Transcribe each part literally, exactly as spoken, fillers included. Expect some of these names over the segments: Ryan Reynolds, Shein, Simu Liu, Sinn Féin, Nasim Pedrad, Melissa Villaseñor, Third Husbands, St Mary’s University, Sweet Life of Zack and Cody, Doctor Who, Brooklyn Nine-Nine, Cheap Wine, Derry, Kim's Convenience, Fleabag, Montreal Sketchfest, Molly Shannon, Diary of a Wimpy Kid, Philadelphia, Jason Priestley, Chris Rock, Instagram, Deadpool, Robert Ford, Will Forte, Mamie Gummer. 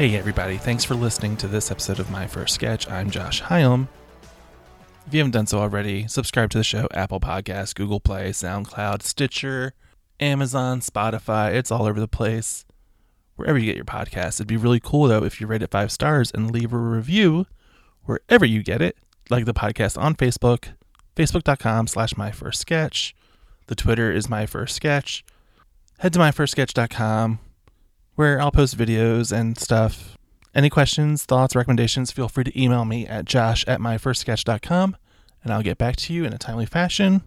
Hey everybody, thanks for listening to this episode of My First Sketch. I'm Josh Hyam. If you haven't done so already, subscribe to the show, Apple Podcasts, Google Play, SoundCloud, Stitcher, Amazon, Spotify. It's all over the place. Wherever you get your podcasts. It'd be really cool, though, if you rate it five stars and leave a review wherever you get it. Like the podcast on Facebook, facebook.com slash myfirstsketch. The Twitter is myfirstsketch. Head to my first sketch dot com, where I'll post videos and stuff. Any questions, thoughts, recommendations, feel free to email me at josh at myfirstsketch.com, and I'll get back to you in a timely fashion,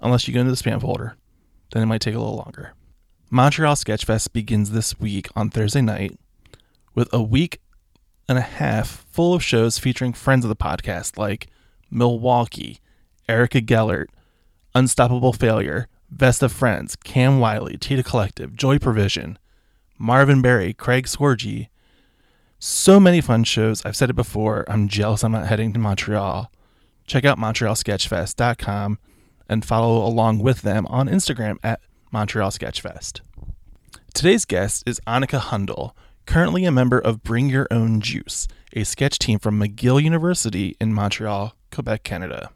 unless you go into the spam folder. Then it might take a little longer. Montreal Sketchfest begins this week on Thursday night with a week and a half full of shows featuring friends of the podcast like Milwaukee, Erica Gellert, Unstoppable Failure, Vesta Friends, Cam Wiley, Tita Collective, Joy Provision, Marvin Barry, Craig Sworgi. So many fun shows. I've said it before. I'm jealous I'm not heading to Montreal. Check out montreal sketch fest dot com and follow along with them on Instagram at Montreal Sketchfest. Today's guest is Annika Hundel, currently a member of Bring Your Own Juice, a sketch team from McGill University in Montreal, Quebec, Canada.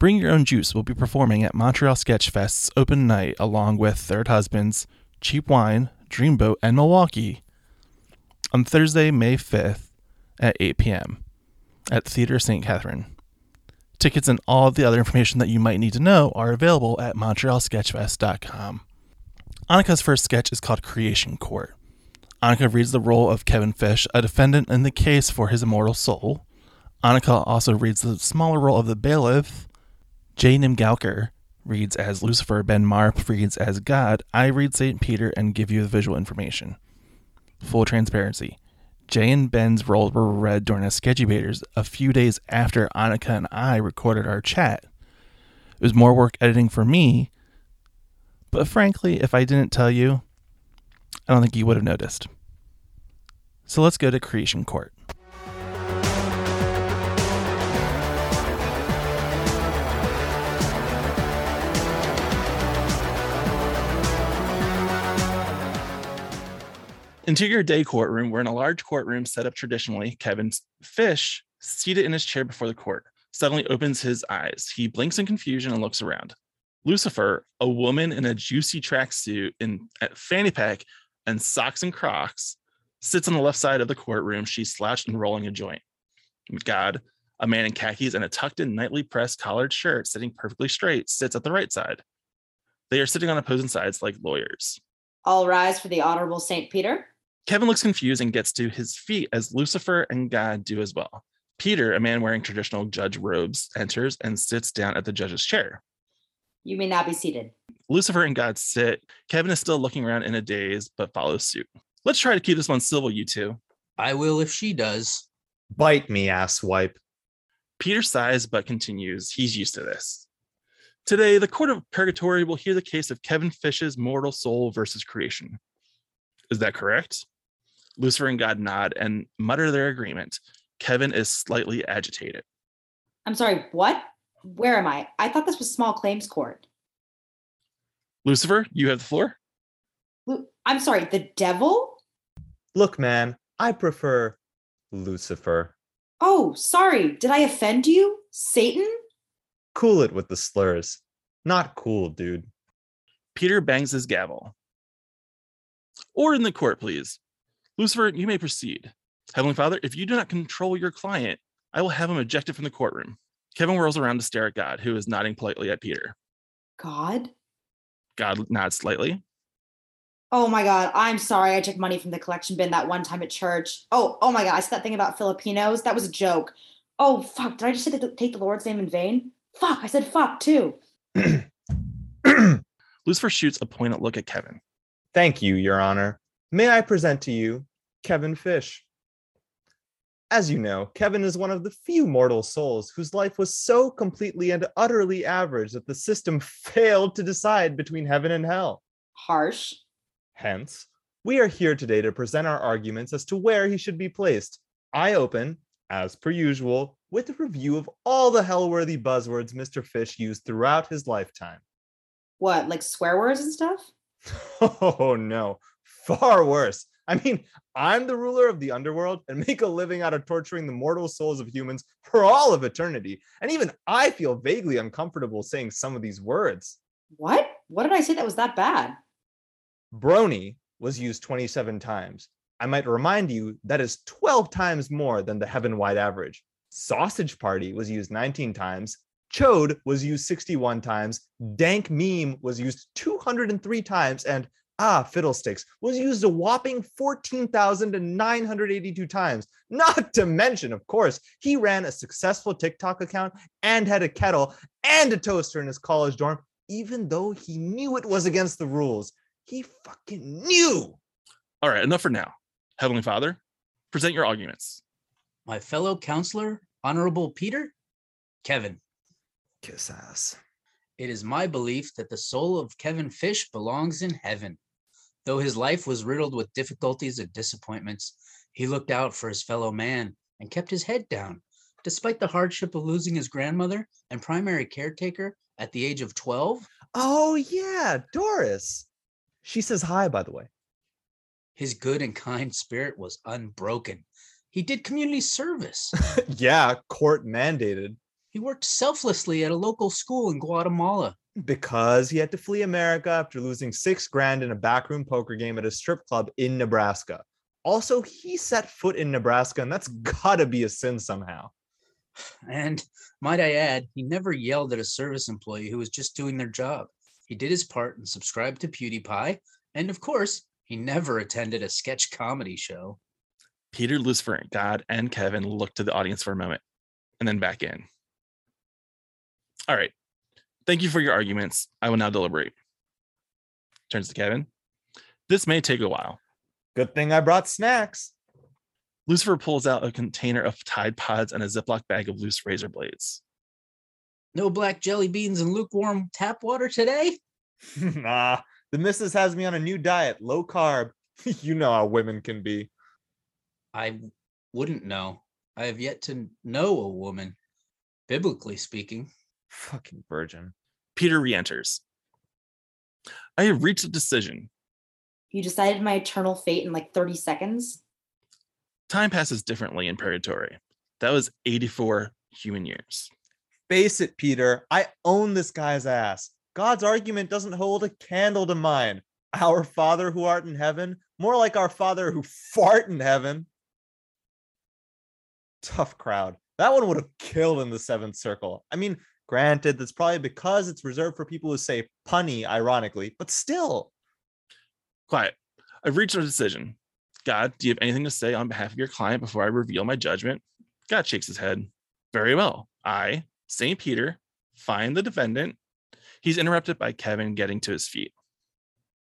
Bring Your Own Juice will be performing at Montreal Sketchfest's open night along with Third Husbands, Cheap Wine, Dreamboat, and Milwaukee on Thursday, May fifth at eight p.m. at Theatre Saint Catherine. Tickets and all of the other information that you might need to know are available at montreal sketch fest dot com. Annika's first sketch is called Creation Court. Annika reads the role of Kevin Fish, a defendant in the case for his immortal soul. Annika also reads the smaller role of the bailiff. J. Nimgalker reads as Lucifer, Ben Marp reads as God, I read Saint Peter and give you the visual information. Full transparency. Jay and Ben's roles were read during a Sketchy Baiters a few days after Annika and I recorded our chat. It was more work editing for me, but frankly, if I didn't tell you, I don't think you would have noticed. So let's go to Creation Court. Interior day courtroom. We're in a large courtroom set up traditionally. Kevin Fish, seated in his chair before the court, suddenly opens his eyes. He blinks in confusion and looks around. Lucifer, a woman in a juicy tracksuit in a fanny pack and socks and Crocs, sits on the left side of the courtroom. She's slouched and rolling a joint. God, a man in khakis and a tucked-in nightly pressed collared shirt, sitting perfectly straight, sits at the right side. They are sitting on opposing sides like lawyers. All rise for the Honorable Saint Peter. Kevin looks confused and gets to his feet as Lucifer and God do as well. Peter, a man wearing traditional judge robes, enters and sits down at the judge's chair. You may now be seated. Lucifer and God sit. Kevin is still looking around in a daze, but follows suit. Let's try to keep this one civil, you two. I will if she does. Bite me, asswipe. Peter sighs, but continues. He's used to this. Today, the Court of Purgatory will hear the case of Kevin Fish's mortal soul versus creation. Is that correct? Lucifer and God nod and mutter their agreement. Kevin is slightly agitated. I'm sorry, what? Where am I? I thought this was small claims court. Lucifer, you have the floor? Lu- I'm sorry, the devil? Look, man, I prefer Lucifer. Oh, sorry. Did I offend you? Satan? Cool it with the slurs. Not cool, dude. Peter bangs his gavel. Order in the court, please. Lucifer, you may proceed. Heavenly Father, if you do not control your client, I will have him ejected from the courtroom. Kevin whirls around to stare at God, who is nodding politely at Peter. God? God nods slightly. Oh my God, I'm sorry I took money from the collection bin that one time at church. Oh, oh my God, I said that thing about Filipinos. That was a joke. Oh, fuck, did I just take the Lord's name in vain? Fuck, I said fuck, too. Lucifer shoots a poignant look at Kevin. Thank you, Your Honor. May I present to you Kevin Fish? As you know, Kevin is one of the few mortal souls whose life was so completely and utterly average that the system failed to decide between heaven and hell. Harsh. Hence, we are here today to present our arguments as to where he should be placed. I open, as per usual, with a review of all the hell-worthy buzzwords Mister Fish used throughout his lifetime. What, like swear words and stuff? Oh, no. Far worse. I mean, I'm the ruler of the underworld and make a living out of torturing the mortal souls of humans for all of eternity. And even I feel vaguely uncomfortable saying some of these words. What? What did I say that was that bad? Brony was used twenty-seven times. I might remind you that is twelve times more than the heaven-wide average. Sausage party was used nineteen times. Chode was used sixty-one times. Dank meme was used two hundred three times. And ah, fiddlesticks was used a whopping fourteen thousand nine hundred eighty-two times. Not to mention, of course, he ran a successful TikTok account and had a kettle and a toaster in his college dorm, even though he knew it was against the rules. He fucking knew. All right, enough for now. Heavenly Father, present your arguments. My fellow counselor, Honorable Peter, Kevin. Kiss ass. It is my belief that the soul of Kevin Fish belongs in heaven. Though his life was riddled with difficulties and disappointments, he looked out for his fellow man and kept his head down, despite the hardship of losing his grandmother and primary caretaker at the age of twelve. Oh, yeah, Doris. She says hi, by the way. His good and kind spirit was unbroken. He did community service. Yeah, court mandated. He worked selflessly at a local school in Guatemala. Because he had to flee America after losing six grand in a backroom poker game at a strip club in Nebraska. Also, he set foot in Nebraska, and that's gotta be a sin somehow. And might I add, he never yelled at a service employee who was just doing their job. He did his part and subscribed to PewDiePie. And of course, he never attended a sketch comedy show. Peter, Lucifer, God, and Kevin looked to the audience for a moment and then back in. All right. Thank you for your arguments. I will now deliberate. Turns to Kevin. This may take a while. Good thing I brought snacks. Lucifer pulls out a container of Tide Pods and a Ziploc bag of loose razor blades. No black jelly beans and lukewarm tap water today? Nah, the missus has me on a new diet, low carb. You know how women can be. I wouldn't know. I have yet to know a woman, biblically speaking. Fucking virgin. Peter re-enters. I have reached a decision. You decided my eternal fate in like thirty seconds? Time passes differently in purgatory. That was eighty-four human years. Face it, Peter. I own this guy's ass. God's argument doesn't hold a candle to mine. Our Father who art in heaven, more like our Father who fart in heaven. Tough crowd. That one would have killed in the seventh circle. I mean, granted, that's probably because it's reserved for people who say punny, ironically, but still. Quiet. I've reached a decision. God, do you have anything to say on behalf of your client before I reveal my judgment? God shakes his head. Very well. I, Saint Peter, find the defendant. He's interrupted by Kevin getting to his feet.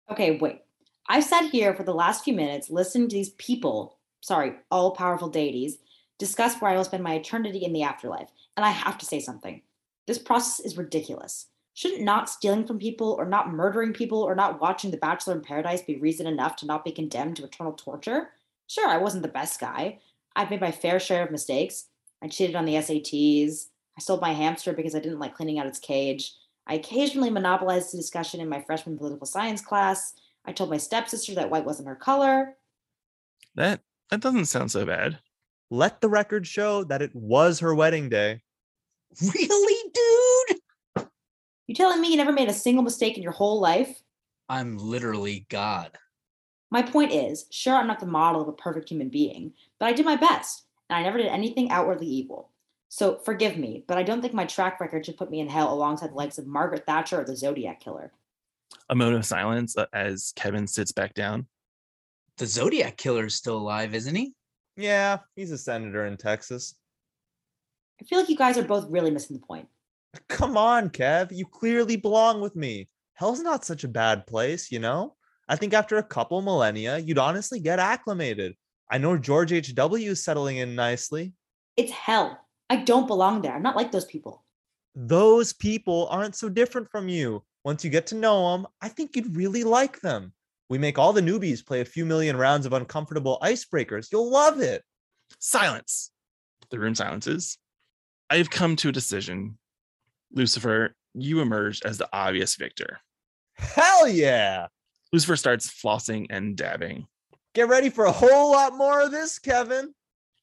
Okay, wait. I've sat here for the last few minutes, listening to these people, sorry, all powerful deities, discuss where I will spend my eternity in the afterlife. And I have to say something. This process is ridiculous. Shouldn't not stealing from people or not murdering people or not watching The Bachelor in Paradise be reason enough to not be condemned to eternal torture? Sure, I wasn't the best guy. I've made my fair share of mistakes. I cheated on the S A Ts. I sold my hamster because I didn't like cleaning out its cage. I occasionally monopolized the discussion in my freshman political science class. I told my stepsister that white wasn't her color. That that doesn't sound so bad. Let the record show that it was her wedding day. Really, dude? You telling me you never made a single mistake in your whole life? I'm literally God. My point is, sure, I'm not the model of a perfect human being, but I did my best, and I never did anything outwardly evil. So forgive me, but I don't think my track record should put me in hell alongside the likes of Margaret Thatcher or the Zodiac Killer. A moment of silence as Kevin sits back down. The Zodiac Killer is still alive, isn't he? Yeah, he's a senator in Texas. I feel like you guys are both really missing the point. Come on, Kev. You clearly belong with me. Hell's not such a bad place, you know? I think after a couple millennia, you'd honestly get acclimated. I know George H W is settling in nicely. It's hell. I don't belong there. I'm not like those people. Those people aren't so different from you. Once you get to know them, I think you'd really like them. We make all the newbies play a few million rounds of uncomfortable icebreakers. You'll love it. Silence. The room silences. I have come to a decision. Lucifer, you emerge as the obvious victor. Hell yeah. Lucifer starts flossing and dabbing. Get ready for a whole lot more of this, Kevin.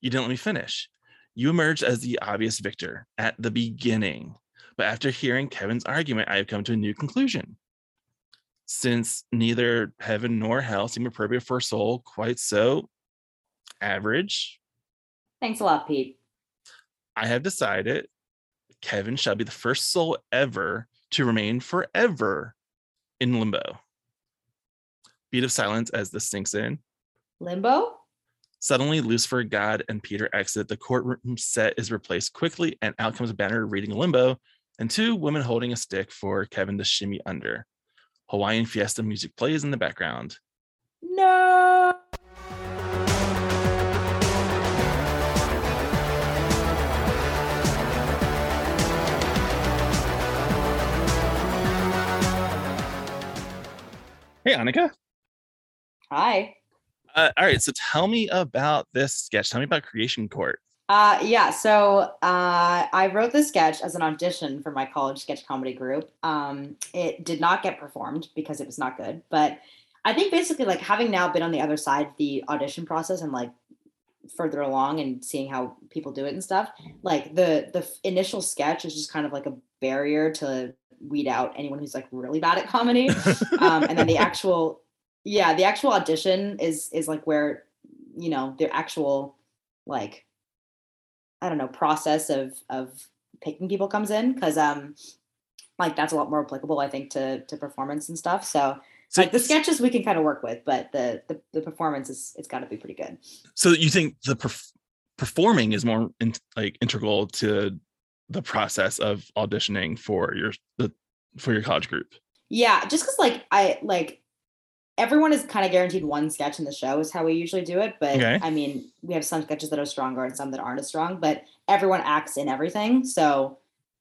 You didn't let me finish. You emerged as the obvious victor at the beginning, but after hearing Kevin's argument, I have come to a new conclusion. Since neither heaven nor hell seem appropriate for a soul quite so average. Thanks a lot, Pete. I have decided Kevin shall be the first soul ever to remain forever in limbo. Beat of silence as this sinks in. Limbo? Suddenly, Lucifer, God, and Peter exit. The courtroom set is replaced quickly, and out comes a banner reading Limbo, and two women holding a stick for Kevin to shimmy under. Hawaiian fiesta music plays in the background. No! Hey, Annika. Hi. Uh, all right, so tell me about this sketch. Tell me about Creation Court. Uh, yeah, so uh, I wrote this sketch as an audition for my college sketch comedy group. Um, it did not get performed because it was not good. But I think basically, like, having now been on the other side of the audition process and, like, further along and seeing how people do it and stuff, like, the the initial sketch is just kind of like a barrier to weed out anyone who's, like, really bad at comedy. um, and then the actual... Yeah, the actual audition is is like where, you know, the actual, like, I don't know, process of of picking people comes in, because um like that's a lot more applicable, I think, to to performance and stuff. So, so like the sketches we can kind of work with, but the the, the performance is it's got to be pretty good. So you think the perf- performing is more in, like integral to the process of auditioning for your the for your college group? Yeah, just because like I like. Everyone is kind of guaranteed one sketch in the show is how we usually do it. But okay. I mean, we have some sketches that are stronger and some that aren't as strong, but everyone acts in everything. So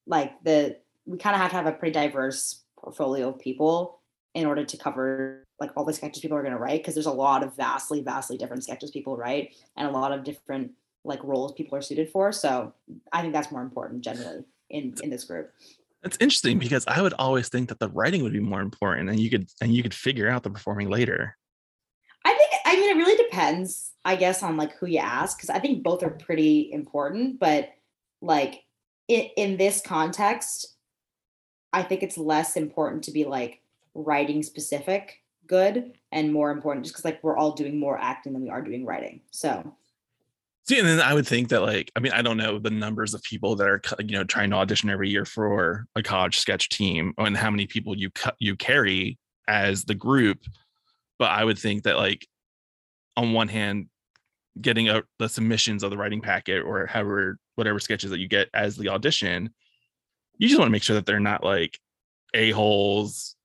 like the, we kind of have to have a pretty diverse portfolio of people in order to cover like all the sketches people are going to write. Cause there's a lot of vastly, vastly different sketches people write and a lot of different like roles people are suited for. So I think that's more important generally in, in this group. It's interesting because I would always think that the writing would be more important and you could and you could figure out the performing later. I think, I mean, it really depends, I guess, on like who you ask, because I think both are pretty important. But like in, in this context, I think it's less important to be like writing specific good and more important just because like we're all doing more acting than we are doing writing. So. See, and then I would think that, like, I mean, I don't know the numbers of people that are, you know, trying to audition every year for a college sketch team and how many people you cu- you carry as the group. But I would think that, like, on one hand, getting a, the submissions of the writing packet or however, whatever sketches that you get as the audition, you just want to make sure that they're not like a-holes,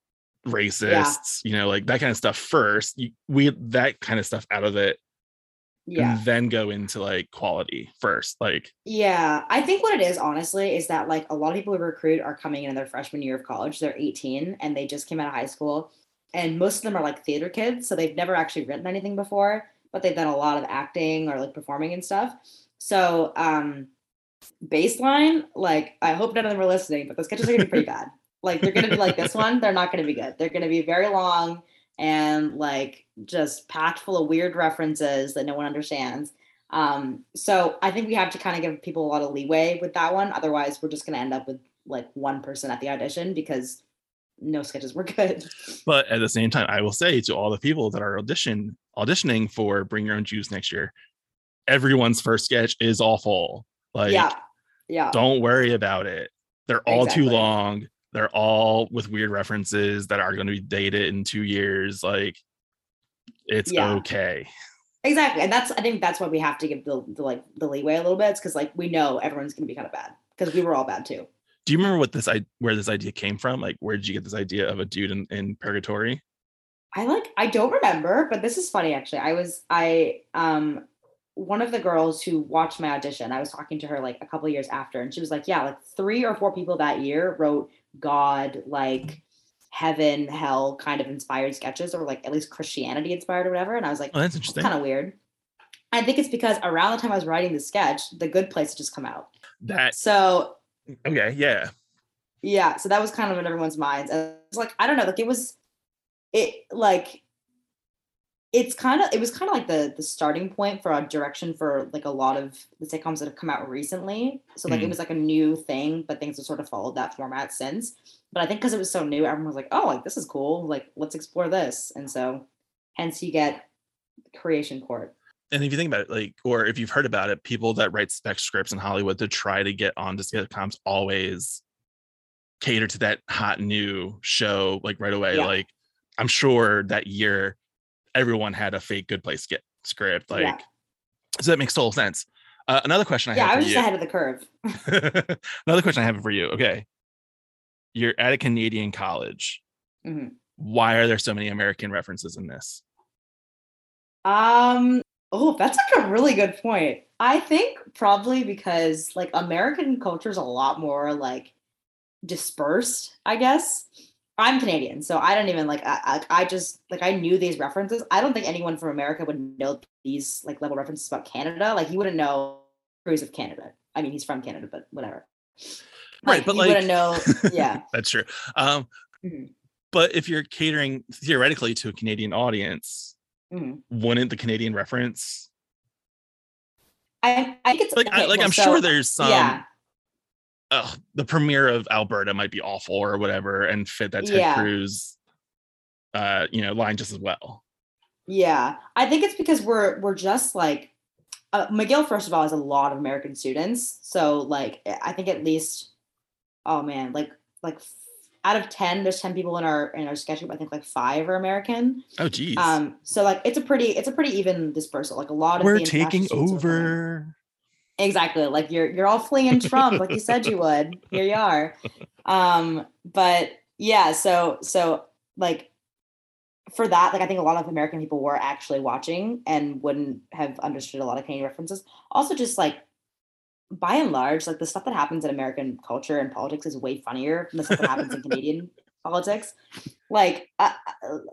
racists, yeah. you know, like that kind of stuff first. You, we that kind of stuff out of it. Yeah. And then go into like quality first. Like, yeah, I think what it is, honestly, is that like a lot of people who recruit are coming in their freshman year of college. They're eighteen and they just came out of high school. And most of them are like theater kids. So they've never actually written anything before, but they've done a lot of acting or like performing and stuff. So um, baseline, like, I hope none of them are listening, but the sketches are going to be pretty bad. Like, they're going to be like this one. They're not going to be good. They're going to be very long. And like just packed full of weird references that no one understands. Um, so I think we have to kind of give people a lot of leeway with that one. Otherwise, we're just going to end up with like one person at the audition because no sketches were good. But at the same time, I will say to all the people that are audition auditioning for Bring Your Own Juice next year, everyone's first sketch is awful. Like, yeah, yeah. Don't worry about it. They're all exactly. too long. They're all with weird references that are going to be dated in two years. Like, it's yeah. okay. Exactly. And that's, I think that's why we have to give the, the like the leeway a little bit. It's because like, we know everyone's going to be kind of bad because we were all bad too. Do you remember what this, I where this idea came from? Like, where did you get this idea of a dude in, in purgatory? I like, I don't remember, but this is funny actually. I was, I, um, one of the girls who watched my audition, I was talking to her like a couple of years after, and she was like, yeah, like three or four people that year wrote God, like heaven, hell kind of inspired sketches, or like at least Christianity inspired or whatever. And I was like, oh, that's interesting. Kind of weird. I think it's because around the time I was writing the sketch, The Good Place had just come out. That so okay, yeah. Yeah. So that was kind of in everyone's minds. I was like, I don't know, like it was it like it's kind of, it was kind of like the the starting point for a direction for like a lot of the sitcoms that have come out recently. So like, mm. it was like a new thing, but things have sort of followed that format since. But I think because it was so new, everyone was like, oh, like this is cool. Like, let's explore this. And so hence you get Creation Court. And if you think about it, like, or if you've heard about it, people that write spec scripts in Hollywood to try to get onto sitcoms always cater to that hot new show, like right away. Yeah. Like, I'm sure that year everyone had a fake Good Place skit script. Like, yeah. So that makes total sense. Uh, another question I yeah, have. Yeah, I was for just you. ahead of the curve. Another question I have for you. Okay. You're at a Canadian college. Mm-hmm. Why are there so many American references in this? Um. Oh, that's like a really good point. I think probably because like American culture is a lot more like dispersed, I guess. I'm Canadian, so I don't even like, I, I, I just like, I knew these references. I don't think anyone from America would know these like level references about Canada. Like he wouldn't know Cruise of Canada. I mean, he's from Canada, but whatever. Right. Like, but like, wouldn't know. Yeah, that's true. Um, mm-hmm. But if you're catering theoretically to a Canadian audience, mm-hmm. wouldn't the Canadian reference? I, I think it's like, okay, I, like well, I'm so, sure there's some. Yeah. Oh, the premiere of Alberta might be awful or whatever, and fit that Ted yeah. Cruz, uh, you know, line just as well. Yeah, I think it's because we're we're just like uh, McGill. First of all, has a lot of American students, so like I think at least, oh man, like like out of ten, there's ten people in our in our sketch group. I think like five are American. Oh geez. Um, so like it's a pretty it's a pretty even dispersal. Like a lot of we're the taking over. Exactly. Like you're, you're all fleeing Trump. Like you said you would, here you are. Um, but yeah, so, so like for that, like I think a lot of American people were actually watching and wouldn't have understood a lot of Canadian references. Also just like by and large, like the stuff that happens in American culture and politics is way funnier than the stuff that happens in Canadian politics. Like, I,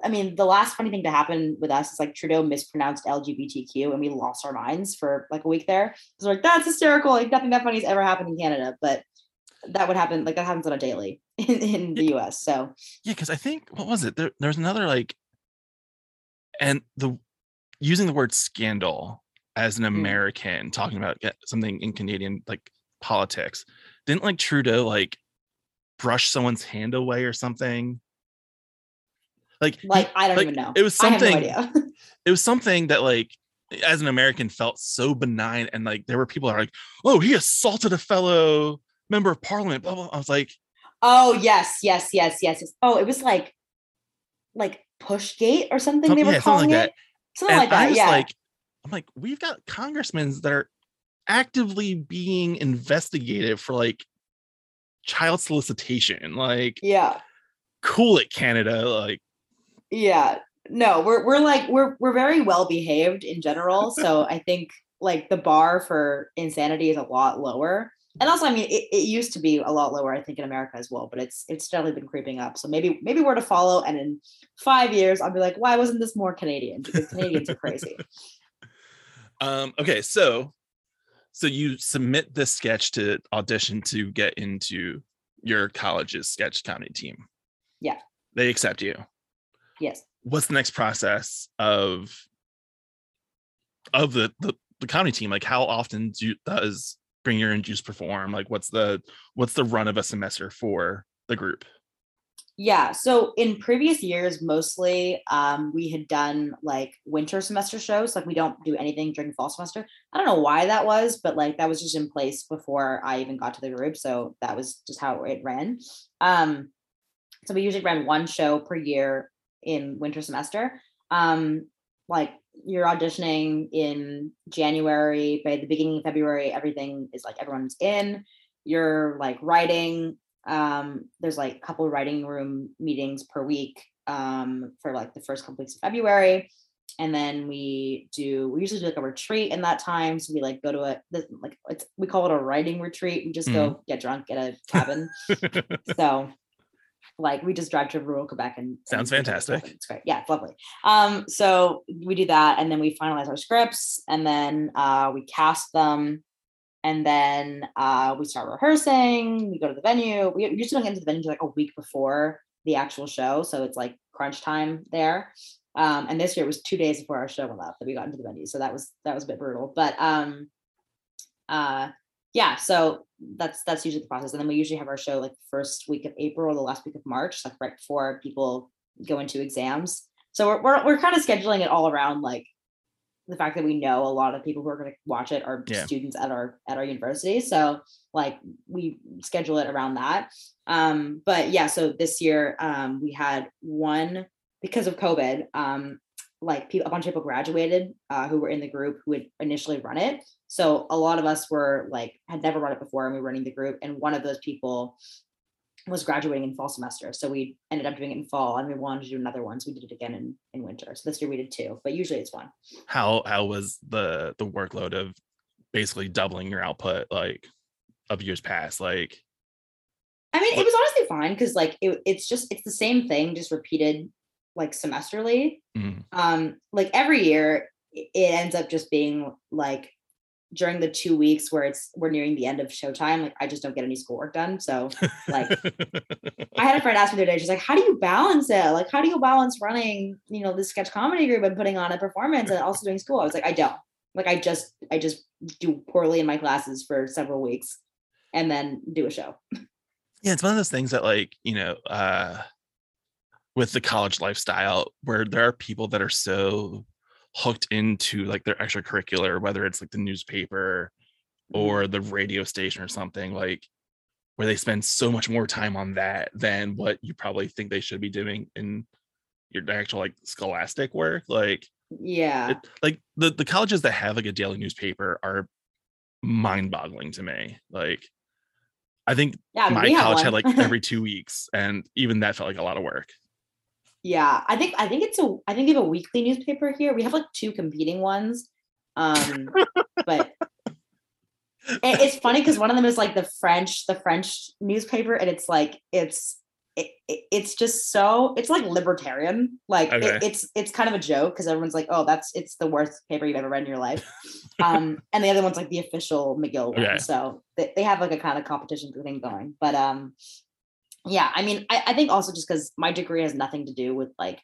I mean, the last funny thing to happen with us is like Trudeau mispronounced L G B T Q and we lost our minds for like a week there. It's like, that's hysterical. Like nothing that funny's ever happened in Canada, but that would happen. Like that happens on a daily in, in the U S. So yeah. Cause I think, what was it? There, there was another like, and the, using the word scandal as an American mm-hmm. talking about something in Canadian, like politics, didn't like Trudeau, like brush someone's hand away or something. Like, like I don't like, even know. It was something. I have no idea. It was something that, like, as an American, felt so benign, and like there were people that are like, "Oh, he assaulted a fellow member of Parliament." Blah blah. I was like, "Oh yes, yes, yes, yes, yes." Oh, it was like, like Pushgate or something. Some, they were yeah, calling something like it that. something and like that. I was yeah. Like, I'm like, we've got congressmen that are actively being investigated for like child solicitation. Like, yeah, cool it, Canada. Like. Yeah, no, we're we're like we're we're very well behaved in general. So I think like the bar for insanity is a lot lower. And also, I mean, it, it used to be a lot lower, I think, in America as well. But it's it's steadily been creeping up. So maybe maybe we're to follow. And in five years, I'll be like, why wasn't this more Canadian? Because Canadians are crazy. Um. Okay. So, so you submit this sketch to audition to get into your college's sketch comedy team. Yeah. They accept you. Yes. What's the next process of of the, the, the comedy team? Like, how often do, does Bring Your Own Juice perform? Like, what's the what's the run of a semester for the group? Yeah. So in previous years, mostly um, we had done like winter semester shows. Like, we don't do anything during fall semester. I don't know why that was, but like that was just in place before I even got to the group. So that was just how it ran. Um, so we usually ran one show per year in winter semester. Um like you're auditioning in January, by the beginning of February everything is like everyone's in, you're like writing, um there's like a couple writing room meetings per week um for like the first couple weeks of February, and then we do we usually do like a retreat in that time. So we like go to a like it's we call it a writing retreat. We just mm. go get drunk at a cabin. So like we just drive to rural Quebec and sounds and fantastic. It's great. Yeah. It's lovely. Um, so we do that and then we finalize our scripts and then, uh, we cast them and then, uh, we start rehearsing, we go to the venue. We usually don't get into the venue like a week before the actual show. So it's like crunch time there. Um, and this year was two days before our show went up that we got into the venue. So that was, that was a bit brutal, but um, uh, yeah, so that's, that's usually the process. And then we usually have our show like first week of April or the last week of March, like right before people go into exams. So we're, we're, we're kind of scheduling it all around, like the fact that we know a lot of people who are going to watch it are yeah. students at our, at our university. So like we schedule it around that. Um, but yeah, so this year um, we had one, because of COVID, um, like people, a bunch of people graduated uh, who were in the group who had initially run it. So a lot of us were like, had never run it before, and we were running the group. And one of those people was graduating in fall semester. So we ended up doing it in fall, and we wanted to do another one. So we did it again in, in winter. So this year we did two, but usually it's one. How, how was the, the workload of basically doubling your output, like of years past? Like, I mean, what? It was honestly fine. Cause like, it, it's just, it's the same thing, just repeated like semesterly. Mm. Um, like every year it ends up just being like during the two weeks where it's, we're nearing the end of showtime. Like I just don't get any schoolwork done. So like I had a friend ask me the other day, she's like, how do you balance it? Like, how do you balance running, you know, this sketch comedy group and putting on a performance and also doing school? I was like, I don't like, I just, I just do poorly in my classes for several weeks and then do a show. Yeah. It's one of those things that like, you know, uh, with the college lifestyle, where there are people that are so hooked into like their extracurricular, whether it's like the newspaper or the radio station or something, like where they spend so much more time on that than what you probably think they should be doing in your actual like scholastic work. Like, yeah, it, like the, the colleges that have like a daily newspaper are mind-boggling to me. Like, I think yeah, my college had like every two weeks, and even that felt like a lot of work. Yeah, I think I think it's a I think we have a weekly newspaper here. We have like two competing ones, um, but it, it's funny because one of them is like the French the French newspaper, and it's like it's it, it, it's just so it's like libertarian, like okay. it, it's it's kind of a joke because everyone's like, oh, that's it's the worst paper you've ever read in your life, um, and the other one's like the official McGill one, okay. So they, they have like a kind of competition thing going, but um. Yeah, I mean, I, I think also just because my degree has nothing to do with like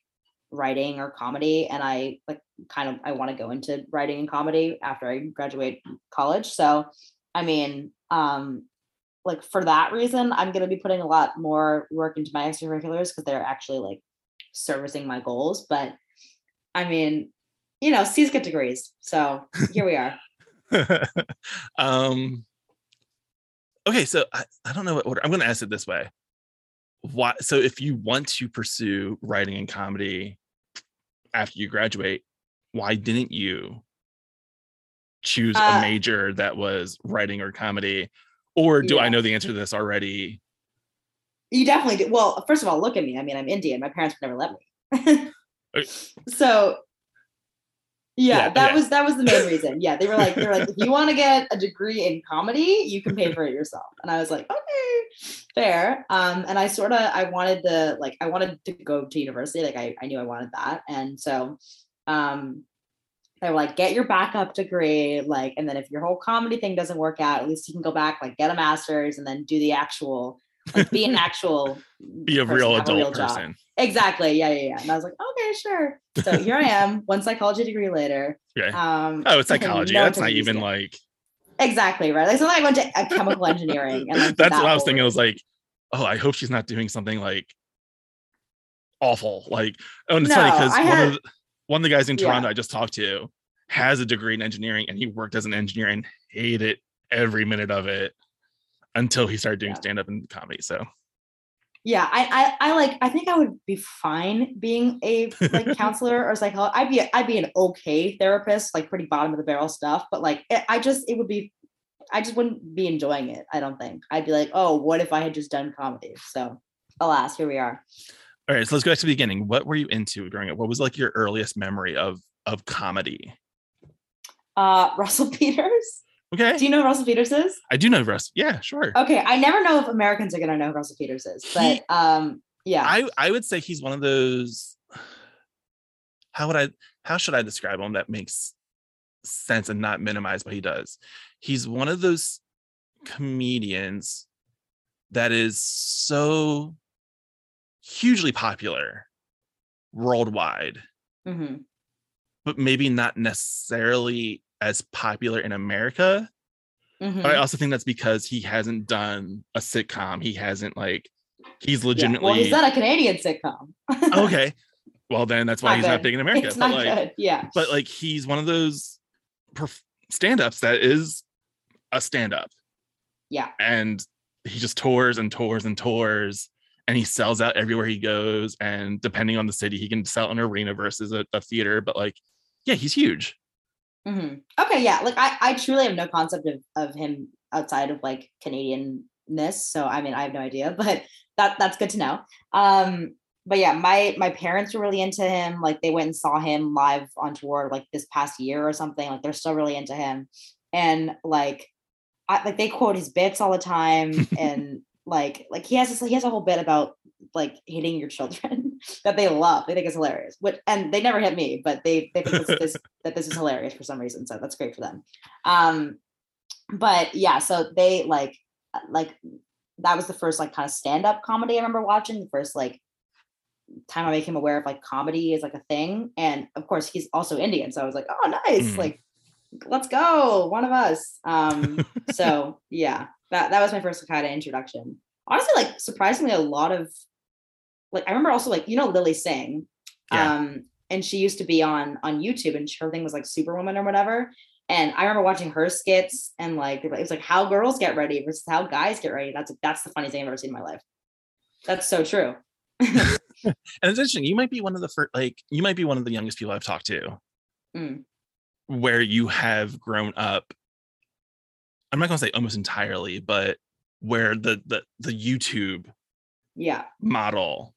writing or comedy, and I like kind of I want to go into writing and comedy after I graduate college. So, I mean, um, like for that reason, I'm going to be putting a lot more work into my extracurriculars because they're actually like servicing my goals. But I mean, you know, C's get degrees, so here we are. um, okay, so I, I don't know what order I'm going to ask it this way. Why, so if you want to pursue writing and comedy after you graduate, why didn't you choose uh, a major that was writing or comedy? Or do yeah. I know the answer to this already? You definitely do. Well, first of all, look at me. I mean, I'm Indian. My parents would never let me. Okay. So yeah, yeah that yeah. was that was the main reason. Yeah, they were like, they were like, if you want to get a degree in comedy, you can pay for it yourself. And I was like, okay. Fair. Um, and I sort of, I wanted the, like, I wanted to go to university. Like I, I knew I wanted that. And so, um, they were like, get your backup degree. Like, and then if your whole comedy thing doesn't work out, at least you can go back, like get a master's and then do the actual, like be an actual, be a person, real adult a real person. Job. Exactly. Yeah. Yeah. Yeah. And I was like, okay, sure. So here I am, one psychology degree later. Okay. Um, oh, it's psychology. No That's not even yet. Like. Exactly, right? Like, so then I went to chemical engineering. And like, That's that what I was thinking. I was like, oh, I hope she's not doing something, like, awful. Like, oh, and it's no, funny, because one, the, one of the guys in Toronto yeah. I just talked to has a degree in engineering, and he worked as an engineer and hated every minute of it until he started doing yeah. stand-up and comedy, so... Yeah, I, I, I like. I think I would be fine being a like counselor or psychologist. I'd be, I'd be an okay therapist, like pretty bottom of the barrel stuff. But like, it, I just, it would be, I just wouldn't be enjoying it. I don't think I'd be like, oh, what if I had just done comedy? So, alas, here we are. All right, so let's go back to the beginning. What were you into growing up? What was like your earliest memory of of comedy? Uh, Russell Peters. Okay. Do you know who Russell Peters is? I do know Russ. Yeah, sure. Okay. I never know if Americans are going to know who Russell Peters is, but he, um, yeah. I, I would say he's one of those, how would I, how should I describe him that makes sense and not minimize what he does? He's one of those comedians that is so hugely popular worldwide mm-hmm. but maybe not necessarily as popular in America. Mm-hmm. But I also think that's because he hasn't done a sitcom. He hasn't like, he's legitimately. Yeah. Well, he's not a Canadian sitcom. Okay. Well, then that's why not he's good. Not big in America. It's but not like, good. Yeah. But like, he's one of those perf- stand-ups that is a stand-up. Yeah. And he just tours and tours and tours. And he sells out everywhere he goes. And depending on the city, he can sell an arena versus a, a theater. But like, yeah, he's huge. Mm-hmm. Okay. Yeah. Like I, I truly have no concept of, of him outside of like Canadianness. So, I mean, I have no idea, but that that's good to know. Um, but yeah, my, my parents were really into him. Like they went and saw him live on tour, like this past year or something. Like they're still really into him. And like, I, like they quote his bits all the time. And like, like he has this, he has a whole bit about like hitting your children that they love. They think it's hilarious, which, and they never hit me, but they, they think this, this, that this is hilarious for some reason. So that's great for them. Um, but yeah, so they like, like that was the first like kind of stand-up comedy I remember watching. The first like time I became aware of like comedy is like a thing. And of course he's also Indian. So I was like, oh, nice. Mm. Like, let's go. One of us. Um, so yeah, that, that was my first kind of introduction. Honestly, like surprisingly, a lot of like, I remember also like, you know, Lily Singh, yeah. um, and she used to be on, on YouTube and her thing was like Superwoman or whatever. And I remember watching her skits and like, it was like how girls get ready versus how guys get ready. That's, that's the funniest thing I've ever seen in my life. That's so true. And it's interesting. You might be one of the first, like you might be one of the youngest people I've talked to mm. where you have grown up. I'm not going to say almost entirely, but where the, the, the YouTube yeah. model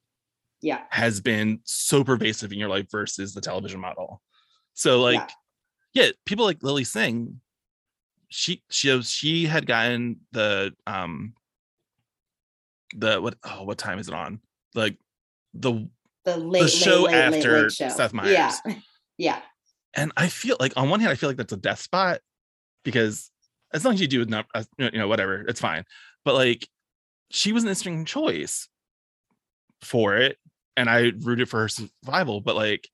yeah. has been so pervasive in your life versus the television model. So like, yeah, yeah people like Lily Singh, she, she, she had gotten the, um, the, what, oh, what time is it on? Like the, the, late, the show late, late, after late, late show. Seth Meyers. Yeah. yeah. And I feel like on one hand, I feel like that's a death spot because as long as you do with not, you know, whatever, it's fine. But like, she was an interesting choice for it, and I rooted for her survival. But like,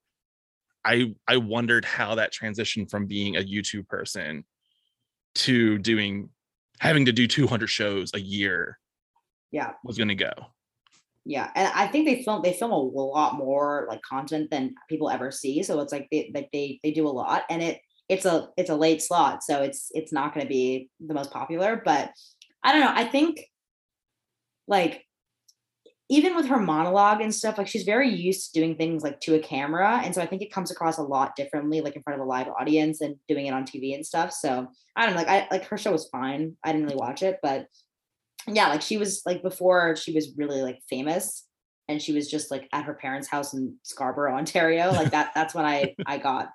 I I wondered how that transition from being a YouTube person to doing having to do two hundred shows a year, yeah, was going to go. Yeah, and I think they film they film a lot more like content than people ever see. So it's like they like they they do a lot, and it. It's a it's a late slot, so it's it's not going to be the most popular. But I don't know. I think like even with her monologue and stuff, like she's very used to doing things like to a camera, and so I think it comes across a lot differently, like in front of a live audience and doing it on T V and stuff. So I don't know, like I like her show was fine. I didn't really watch it, but yeah, like she was like before she was really like famous, and she was just like at her parents' house in Scarborough, Ontario. Like that. That's when I I got.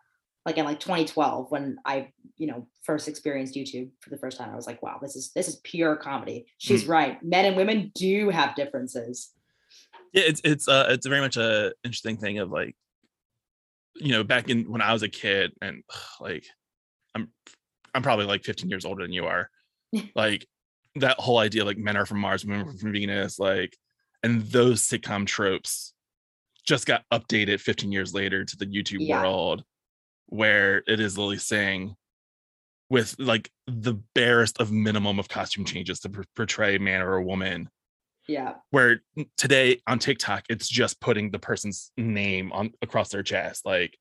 Like in like twenty twelve, when I, you know, first experienced YouTube for the first time, I was like, wow, this is, this is pure comedy. She's mm-hmm. right. Men and women do have differences. Yeah. It's, it's, uh, it's very much a interesting thing of like, you know, back in when I was a kid and like, I'm, I'm probably like fifteen years older than you are. Like that whole idea, of like men are from Mars, women are from Venus, like, and those sitcom tropes just got updated fifteen years later to the YouTube yeah. world. Where it is Lily Singh with like the barest of minimum of costume changes to p- portray a man or a woman. Yeah. Where today on TikTok, it's just putting the person's name on across their chest, like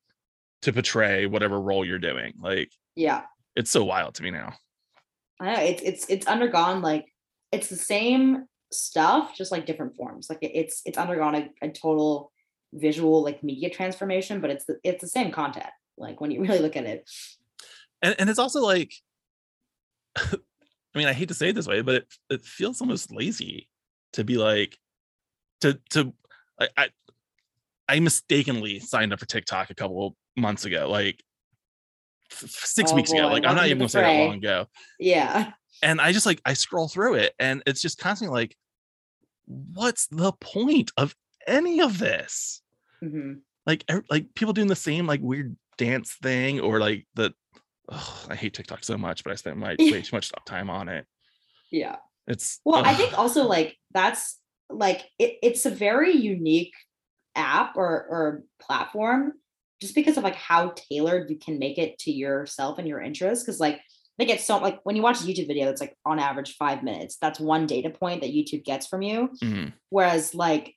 to portray whatever role you're doing. Like, yeah, it's so wild to me now. I know it's, it's, it's undergone. Like it's the same stuff, just like different forms. Like it's, it's undergone a, a total visual, like media transformation, but it's, the, it's the same content. Like when you really look at it. And, and it's also like, I mean, I hate to say it this way, but it, it feels almost lazy to be like, to, to, I, I, I mistakenly signed up for TikTok a couple months ago, like six oh, weeks boy. ago. Like, Welcome I'm not even gonna fray. say that long ago. Yeah. And I just like, I scroll through it and it's just constantly like, what's the point of any of this? Mm-hmm. Like, like people doing the same, like weird dance thing or like the oh, I hate TikTok so much, but I spent my way too much time on it. Yeah. It's well, ugh. I think also like that's like it, it's a very unique app or or platform just because of like how tailored you can make it to yourself and your interests. Cause like they get so like when you watch a YouTube video, it's like on average five minutes. That's one data point that YouTube gets from you. Mm-hmm. Whereas like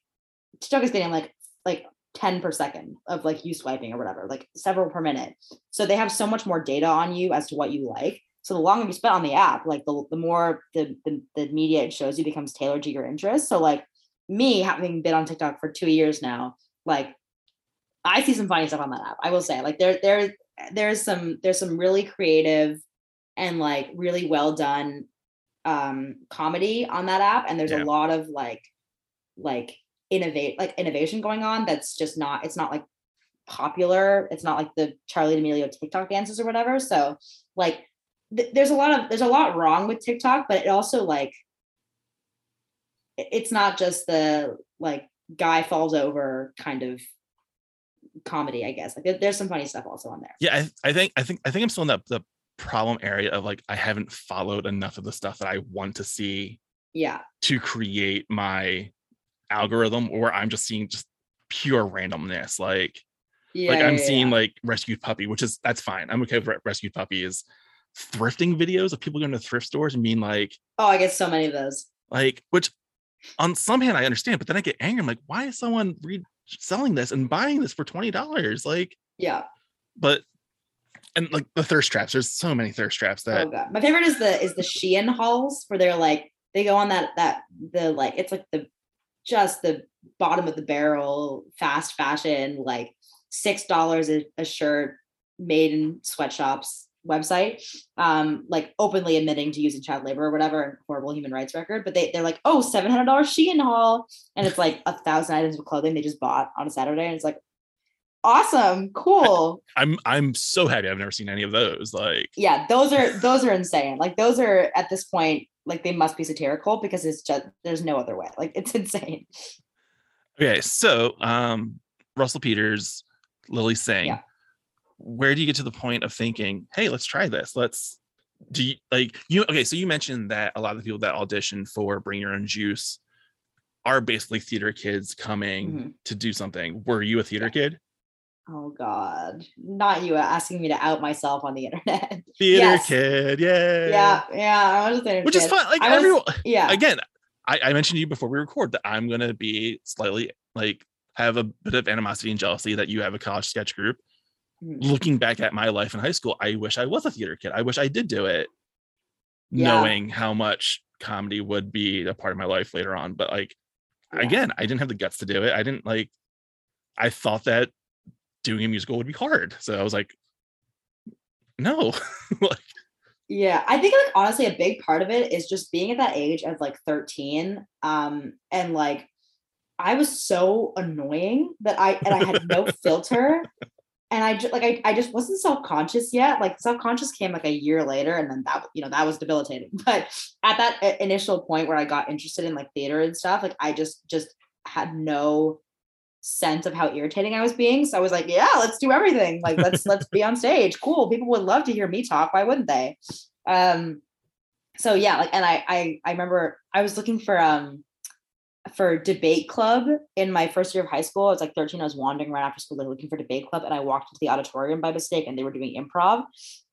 TikTok is getting like, like ten per second of like you swiping or whatever, like several per minute. So they have so much more data on you as to what you like. So the longer you spend on the app, like the, the more the, the the media it shows you becomes tailored to your interests. So like me having been on TikTok for two years now, like I see some funny stuff on that app. I will say like there, there, there's some, there's some really creative and like really well done um, comedy on that app. And there's yeah. a lot of like, like innovate, like innovation going on. That's just not, it's not like popular. It's not like the Charli D'Amelio TikTok dances or whatever. So like, there's a lot of, there's a lot wrong with TikTok, but it also like, it's not just the like guy falls over kind of comedy, I guess. Like there's some funny stuff also on there. Yeah. I, I think, I think, I think I'm still in that, the problem area of like, I haven't followed enough of the stuff that I want to see. Yeah. To create my algorithm, or I'm just seeing just pure randomness. Like, yeah, like yeah, I'm yeah, seeing yeah. like rescued puppy, which is, that's fine. I'm okay with rescued puppies. Thrifting videos of people going to thrift stores and being like, oh, I get so many of those. Like, which on some hand I understand, but then I get angry. I'm like, why is someone re- selling this and buying this for twenty dollars? Like, yeah. But and like the thirst traps, there's so many thirst traps that oh god. My favorite is the is the Shein hauls where they're like they go on that that the like it's like the just the bottom of the barrel fast fashion like six dollars a shirt made in sweatshops website, um, like openly admitting to using child labor or whatever, horrible human rights record. But they, they're like, oh, seven hundred dollars Shein haul. And it's like a thousand items of clothing they just bought on a Saturday. And it's like, awesome, cool. I, I'm I'm so happy I've never seen any of those. Like, yeah, those are those are insane. Like those are at this point, like they must be satirical because it's just, there's no other way. Like it's insane. Okay. So um, Russell Peters, Lily Singh. Yeah. Where do you get to the point of thinking, hey, let's try this? Let's do you like you? Okay. So you mentioned that a lot of the people that audition for Bring Your Own Juice are basically theater kids coming mm-hmm. to do something. Were you a theater yeah. kid? Oh God, not you asking me to out myself on the internet. Theater yes. kid. Yeah. Yeah. Yeah. I was a theater Which kid. Is fun. Like I everyone. Was, yeah. Again, I, I mentioned to you before we record that I'm going to be slightly like have a bit of animosity and jealousy that you have a college sketch group. Looking back at my life in high school, I wish I was a theater kid. I wish I did do it, yeah. knowing how much comedy would be a part of my life later on. But like, yeah. again, I didn't have the guts to do it. I didn't like, I thought that doing a musical would be hard. So I was like, no. like, yeah, I think like honestly, a big part of it is just being at that age of like thirteen um, and like, I was so annoying that I, and I had no filter. And I just like I, I just wasn't self-conscious yet. Like self-conscious came like a year later, and then that you know that was debilitating. But at that initial point where I got interested in like theater and stuff, like I just just had no sense of how irritating I was being. So I was like, yeah, let's do everything. Like let's let's be on stage. Cool. People would love to hear me talk. Why wouldn't they? Um, so yeah, like and I I I remember I was looking for um for debate club in my first year of high school. I was like thirteen. I was wandering around after school looking for debate club, and I walked into the auditorium by mistake, and they were doing improv,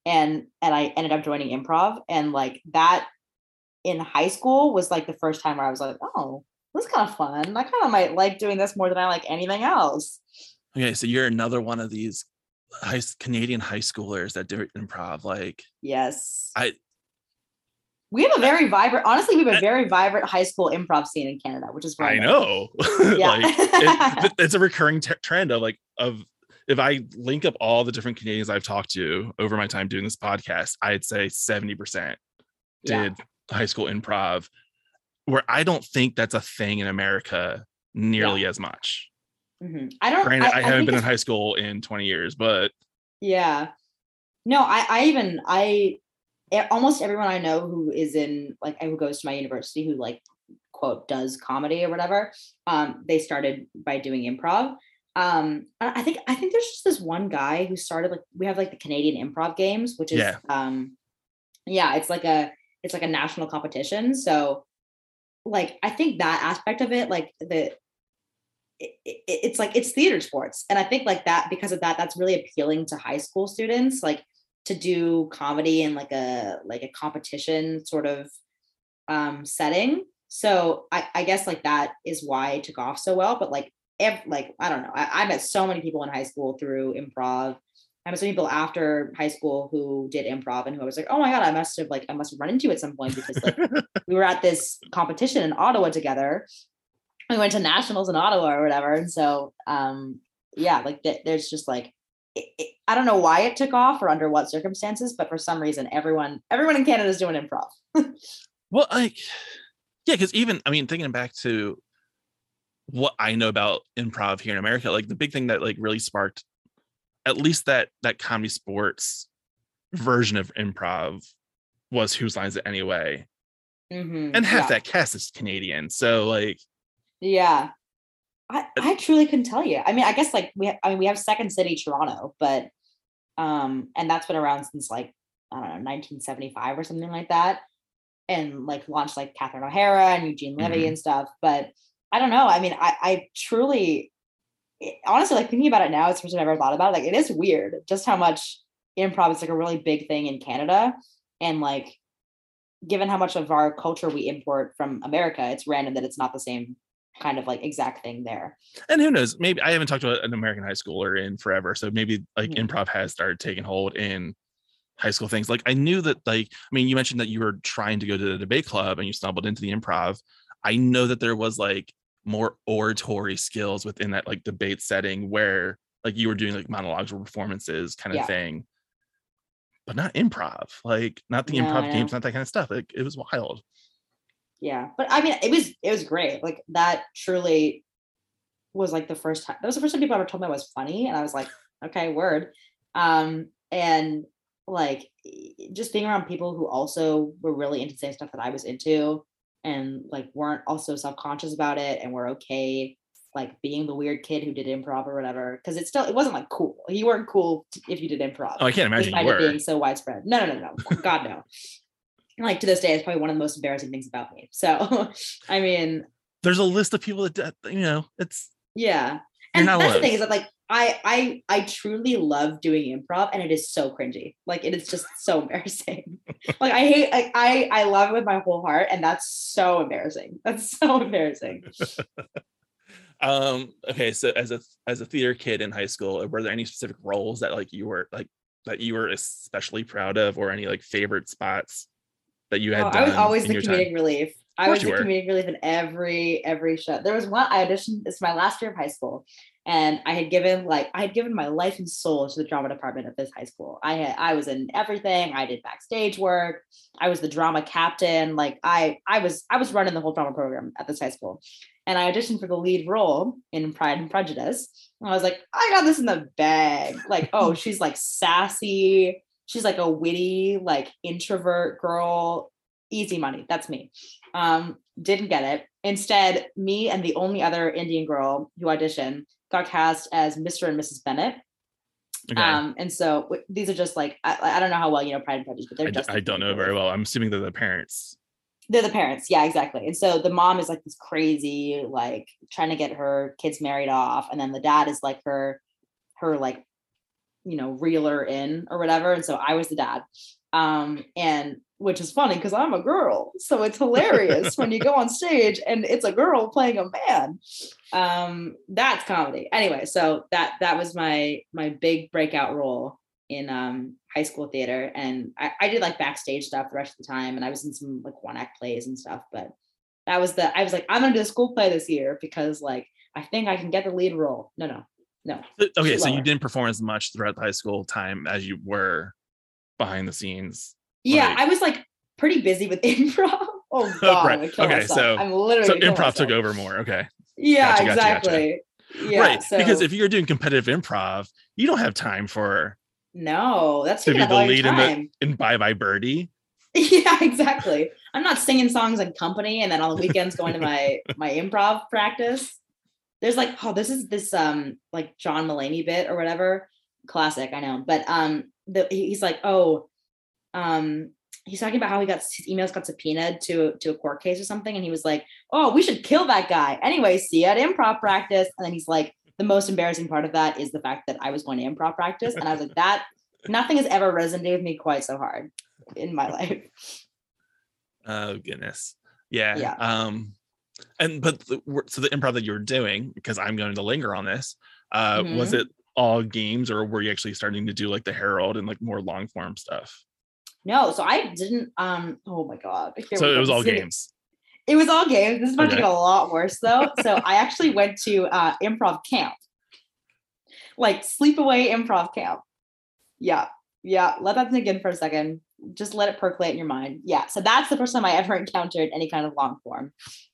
and and I ended up joining improv. And like that in high school was like the first time where I was like, oh, this is kind of fun. I kind of might like doing this more than I like anything else. Okay, so you're another one of these high, Canadian high schoolers that do improv. Like, yes, I. We have a very vibrant, honestly, we have a very vibrant high school improv scene in Canada, which is I know. Yeah. like, it, it's a recurring t- trend of like, of if I link up all the different Canadians I've talked to over my time doing this podcast, I'd say seventy percent did yeah. high school improv, where I don't think that's a thing in America nearly yeah. as much. Mm-hmm. I don't Granted, I, I haven't I been in high school in twenty years, but. Yeah. No, I, I even, I. It, almost everyone I know who is in like who goes to my university who like quote does comedy or whatever um they started by doing improv. um I think I think there's just this one guy who started like we have like the Canadian improv games, which is yeah. um yeah it's like a it's like a national competition. So like I think that aspect of it, like the it, it, it's like, it's theater sports. And I think like that, because of that, that's really appealing to high school students, like to do comedy in like a, like a competition sort of um, setting. So I, I guess like that is why it took off so well, but like, if, like, I don't know, I, I met so many people in high school through improv. I met so many people after high school who did improv and who I was like, oh my God, I must have like, I must have run into at some point, because like we were at this competition in Ottawa together. We went to nationals in Ottawa or whatever. And so, um, yeah, like th- there's just like, it, it, I don't know why it took off or under what circumstances, but for some reason, everyone, everyone in Canada is doing improv. Well, like, yeah, because even, I mean, thinking back to what I know about improv here in America, like the big thing that like really sparked at least that that comedy sports version of improv was Whose Lines It Anyway, mm-hmm, and half yeah. that cast is Canadian, so like yeah I, I truly couldn't tell you. I mean, I guess like we ha- I mean we have Second City Toronto, but um and that's been around since like I don't know nineteen seventy-five or something like that, and like launched like Catherine O'Hara and Eugene Levy, mm-hmm, and stuff, but I don't know. I mean, I I truly honestly, like thinking about it now, it's the first I've ever thought about it. Like, it is weird just how much improv is like a really big thing in Canada. And like, given how much of our culture we import from America, it's random that it's not the same kind of like exact thing there. And who knows, maybe I haven't talked to an American high schooler in forever. So maybe like mm-hmm. improv has started taking hold in high school things. Like I knew that, like, I mean, you mentioned that you were trying to go to the debate club and you stumbled into the improv. I know that there was like more oratory skills within that like debate setting where like you were doing like monologues or performances kind of yeah. thing, but not improv, like not the no, improv games, not that kind of stuff. Like it was wild. Yeah. But I mean, it was, it was great. Like that truly was like the first time, that was the first time people ever told me I was funny. And I was like, okay, word. Um, and like just being around people who also were really into the same stuff that I was into, and like weren't also self-conscious about it, and were okay like being the weird kid who did improv or whatever, because it still it wasn't like cool. You weren't cool if you did improv. Oh, I can't imagine you were. Being so widespread. No, no, no, no. God no. Like to this day, it's probably one of the most embarrassing things about me. So, I mean, there's a list of people that you know. It's yeah, and that's alone. The thing is that like I I I truly love doing improv, and it is so cringy. Like it is just so embarrassing. Like I hate, like I I love it with my whole heart, and that's so embarrassing. That's so embarrassing. um. Okay. So as a as a theater kid in high school, were there any specific roles that like you were like that you were especially proud of, or any like favorite spots that you had? Oh, done I was always the comedic time? Relief. I was the comedic relief in every every show. There was one I auditioned. It's my last year of high school. And I had given like I had given my life and soul to the drama department of this high school. I had I was in everything. I did backstage work. I was the drama captain. Like I I was I was running the whole drama program at this high school. And I auditioned for the lead role in Pride and Prejudice. And I was like, I got this in the bag. Like, oh, she's like sassy. She's like a witty, like introvert girl. Easy money. That's me. Um, didn't get it. Instead, me and the only other Indian girl who auditioned got cast as Mister and Missus Bennett. Okay. Um, and so w- these are just like, I, I don't know how well you know Pride and Prejudice, but they're I, just. I like don't know very well. I'm assuming they're the parents. They're the parents. Yeah, exactly. And so the mom is like this crazy, like trying to get her kids married off. And then the dad is like her, her like, you know, reeler in or whatever. And so I was the dad. Um, and which is funny because I'm a girl. So it's hilarious when you go on stage and it's a girl playing a man. Um, that's comedy. Anyway, so that that was my my big breakout role in um high school theater. And I, I did like backstage stuff the rest of the time, and I was in some like one act plays and stuff, but that was the I was like, I'm gonna do a school play this year because like I think I can get the lead role. No, no, no. Okay, so you didn't perform as much throughout the high school time as you were behind the scenes. Yeah, like, I was like pretty busy with improv. Oh god, right. I'm okay, myself. so I'm literally so improv myself. Took over more. Okay, yeah, gotcha, exactly. Gotcha, gotcha. Yeah, right, so, because if you're doing competitive improv, you don't have time for no. That's to be the lead in, the, in Bye Bye Birdie. Yeah, exactly. I'm not singing songs in company and then on the weekends going to my my improv practice. There's like, oh, this is this um like John Mulaney bit or whatever. Classic, I know, but um, the, he's like, oh. um he's talking about how he got his emails got subpoenaed to to a court case or something, and he was like, "Oh, we should kill that guy." Anyway, see you at improv practice. And then he's like, "The most embarrassing part of that is the fact that I was going to improv practice," and I was like, "That nothing has ever resonated with me quite so hard in my life." Oh goodness, yeah, yeah. Um, and but the, so the improv that you were doing, because I'm going to linger on this, uh, mm-hmm. was it all games, or were you actually starting to do like the Herald and like more long form stuff? No, so I didn't, um, oh my God. So it was all games. It was all games. This is about to get a lot worse though. So I actually went to uh, improv camp, like sleepaway improv camp. Yeah, yeah. Let that sink in for a second. Just let it percolate in your mind. Yeah, so that's the first time I ever encountered any kind of long form.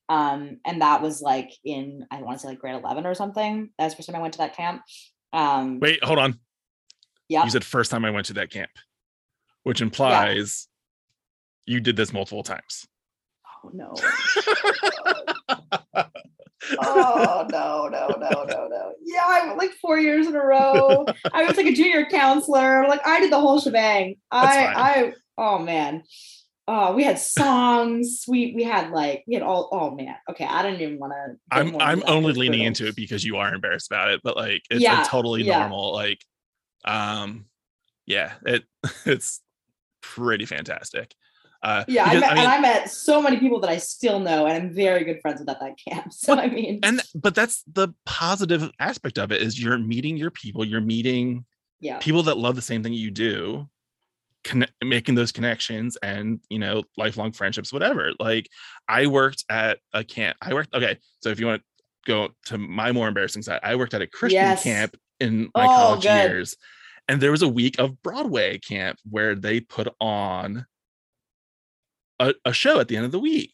Um, and that was like in, I want to say like grade eleven or something. That's the first time I went to that camp. Um, Wait, hold on. Yeah. You said first time I went to that camp. Which implies yeah. you did this multiple times. Oh, no. oh, no, no, no, no, no. Yeah, I went like four years in a row. I was like a junior counselor. Like, I did the whole shebang. That's I, fine. I, oh, man. Oh, we had songs. We we had like, we had all, oh, man. Okay, I didn't even want to. I'm, I'm only leaning brutal. into it because you are embarrassed about it, but like, it's yeah, a totally yeah. normal. Like, um, yeah, it it's. pretty fantastic. Uh, yeah, because, I met, I mean, and I met so many people that I still know, and I'm very good friends with at that camp. So I mean, and but that's the positive aspect of it is you're meeting your people, you're meeting yeah. people that love the same thing you do, connect, making those connections, and you know, lifelong friendships, whatever. Like I worked at a camp. I worked okay. So if you want to go to my more embarrassing side, I worked at a Christian yes. camp in my oh, college good. years. And there was a week of Broadway camp where they put on a, a show at the end of the week.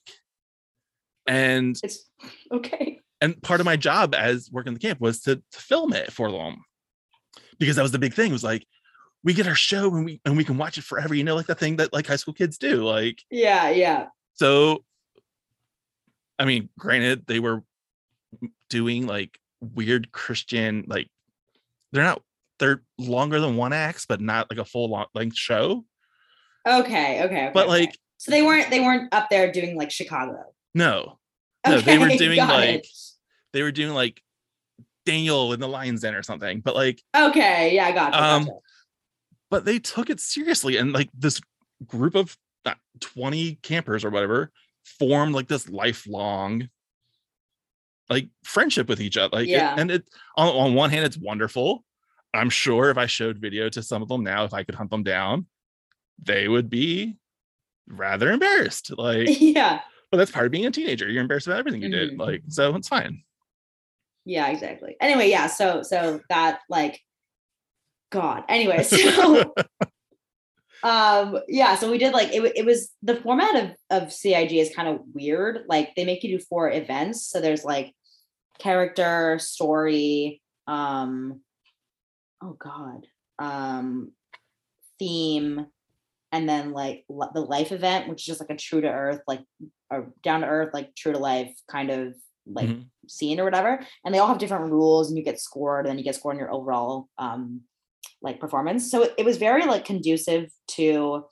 And it's okay. And part of my job as working the camp was to, to film it for them. Because that was the big thing. It was like, we get our show and we and we can watch it forever. You know, like the thing that like high school kids do. Like, yeah, yeah. So, I mean, granted, they were doing like weird Christian, like they're not They're longer than one acts, but not like a full long length show. Okay, okay. okay but like, okay. so they weren't they weren't up there doing like Chicago. No, no, okay, they were doing like it. they were doing like Daniel in the Lion's Den or something. But like, okay, yeah, I got gotcha, um, gotcha. But they took it seriously, and like this group of uh, twenty campers or whatever formed like this lifelong like friendship with each other. Like, yeah. it, and it on, on one hand, it's wonderful. I'm sure if I showed video to some of them now, if I could hunt them down, they would be rather embarrassed. Like, yeah, but that's part of being a teenager. You're embarrassed about everything you mm-hmm. did. Like, so it's fine. Yeah, exactly. Anyway, yeah. So, so that like, God. Anyway, so, um, yeah. So we did like it. It was the format of of C I G is kind of weird. Like they make you do four events. So there's like character, story, um. Oh God, um, theme, and then like l- the life event, which is just like a true to earth, like or down to earth, like true to life kind of like mm-hmm. scene or whatever. And they all have different rules, and you get scored, and then you get scored on your overall um, like performance. So it, it was very like conducive to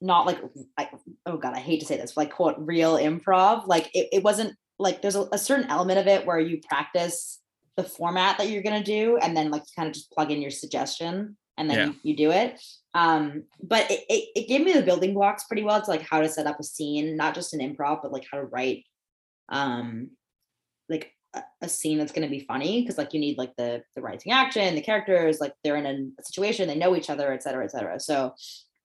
not like I, oh God, I hate to say this, but, like quote real improv. Like it, it wasn't like there's a, a certain element of it where you practice the format that you're going to do. And then like, you kind of just plug in your suggestion and then yeah. you, you do it. Um, but it, it, it gave me the building blocks pretty well to like how to set up a scene, not just an improv, but like how to write, um, like a, a scene that's going to be funny. Cause like you need like the, the rising action, the characters, like they're in a situation, they know each other, et cetera, et cetera. So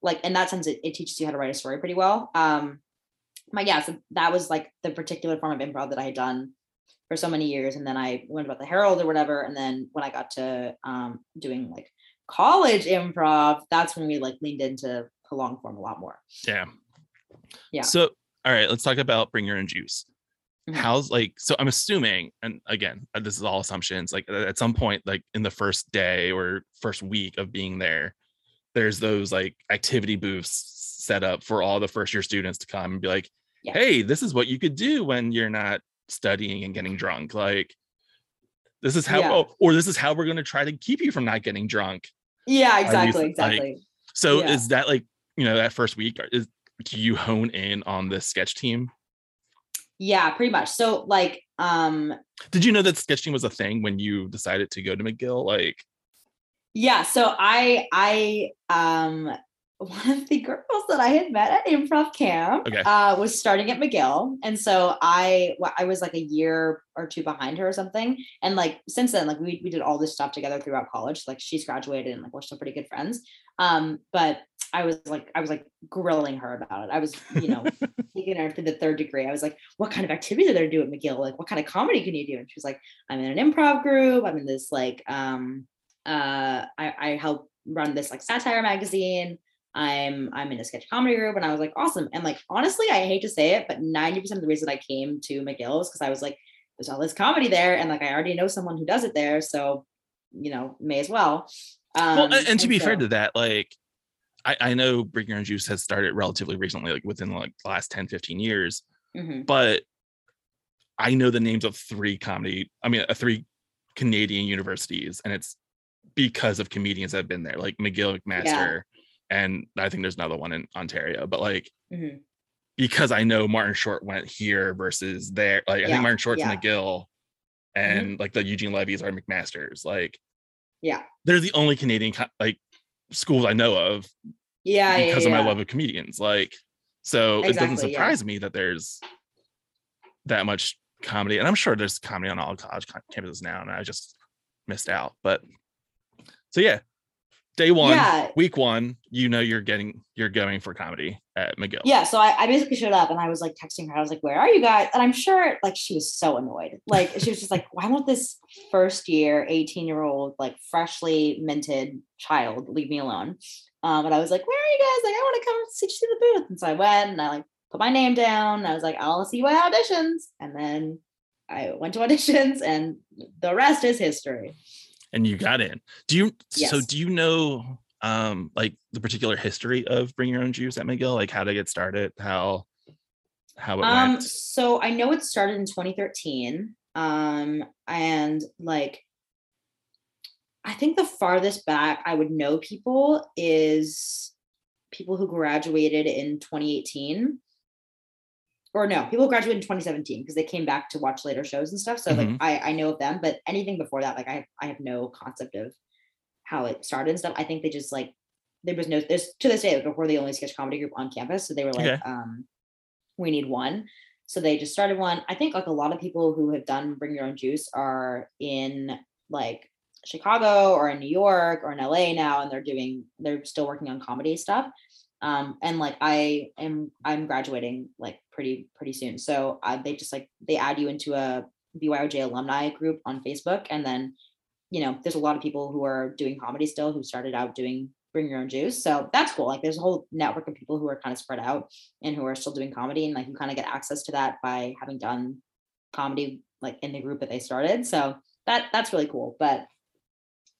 like, in that sense, it, it teaches you how to write a story pretty well. Um, but yeah, so that was like the particular form of improv that I had done for so many years, and then I learned about the Herald or whatever, and then when I got to um doing like college improv, that's when we like leaned into long form a lot more. Yeah, yeah. So, all right, let's talk about Bring Your Own Juice. Mm-hmm. How's like? So, I'm assuming, and again, this is all assumptions. Like at some point, like in the first day or first week of being there, there's those like activity booths set up for all the first year students to come and be like, yeah. "Hey, this is what you could do when you're not studying and getting drunk, like this is how yeah. oh, or this is how we're going to try to keep you from not getting drunk." Yeah, exactly, exactly. Like, so yeah. is that like you know, that first week, is, do you hone in on the sketch team? Yeah, pretty much. So like, um, did you know that sketch team was a thing when you decided to go to McGill? Like, yeah. So I, I, um, one of the girls that I had met at improv camp okay. uh, was starting at McGill. And so I, I was like a year or two behind her or something. And like, since then, like we, we did all this stuff together throughout college. Like she's graduated and like, we're still pretty good friends. Um, but I was like, I was like grilling her about it. I was, you know, taking her to the third degree. I was like, what kind of activities are there to do at McGill? Like, what kind of comedy can you do? And she was like, I'm in an improv group. I'm in this, like, um, uh, I, I help run this like satire magazine. I'm I'm in a sketch comedy group. And I was like, awesome. And like, honestly, I hate to say it, but ninety percent of the reason I came to McGill is because I was like, there's all this comedy there. And like, I already know someone who does it there. So, you know, may as well. Um, well and, and to and be so, fair to that, like, I, I know Bring Your Own Juice has started relatively recently, like within like the last ten, fifteen years. Mm-hmm. But I know the names of three comedy, I mean, uh, three Canadian universities. And it's because of comedians that have been there, like McGill, McMaster. Yeah. And I think there's another one in Ontario, but like, mm-hmm. because I know Martin Short went here versus there, like, yeah, I think Martin Short's yeah. McGill and mm-hmm. like the Eugene Levy's are McMaster's. Like, yeah, they're the only Canadian co- like schools I know of yeah, because yeah, yeah. of my love of comedians. Like, so exactly, it doesn't surprise yeah. me that there's that much comedy. And I'm sure there's comedy on all college campuses now, and I just missed out. But so, yeah. Day one, yeah. week one, you know, you're getting, you're going for comedy at McGill. Yeah. So I, I basically showed up and I was like texting her. I was like, where are you guys? And I'm sure like, she was so annoyed. Like, she was just like, why won't this first year, eighteen year old, like freshly minted child leave me alone? Um, and I was like, where are you guys? Like, I want to come see you to the booth. And so I went and I like put my name down. I was like, I'll see you at auditions. And then I went to auditions and the rest is history. And you got in. Do you yes. so do you know um like the particular history of Bring Your Own Juice at McGill, like how to get started, how how it um, went? So I know it started in twenty thirteen. Um and like I think the farthest back I would know people is people who graduated in twenty eighteen. Or no, people graduated in twenty seventeen because they came back to watch later shows and stuff. So mm-hmm. like I, I know of them, but anything before that, like I have, I have no concept of how it started and stuff. I think they just like, there was no, there's to this day, like, before the only sketch comedy group on campus. So they were like, okay. um, we need one. So they just started one. I think like a lot of people who have done Bring Your Own Juice are in like Chicago or in New York or in L A now. And they're doing, they're still working on comedy stuff. Um, and like, I am, I'm graduating like pretty, pretty soon. So uh, they just like, they add you into a B Y O J alumni group on Facebook. And then, you know, there's a lot of people who are doing comedy still who started out doing Bring Your Own Juice. So that's cool. Like there's a whole network of people who are kind of spread out and who are still doing comedy, and like you kind of get access to that by having done comedy, like in the group that they started. So that, that's really cool. But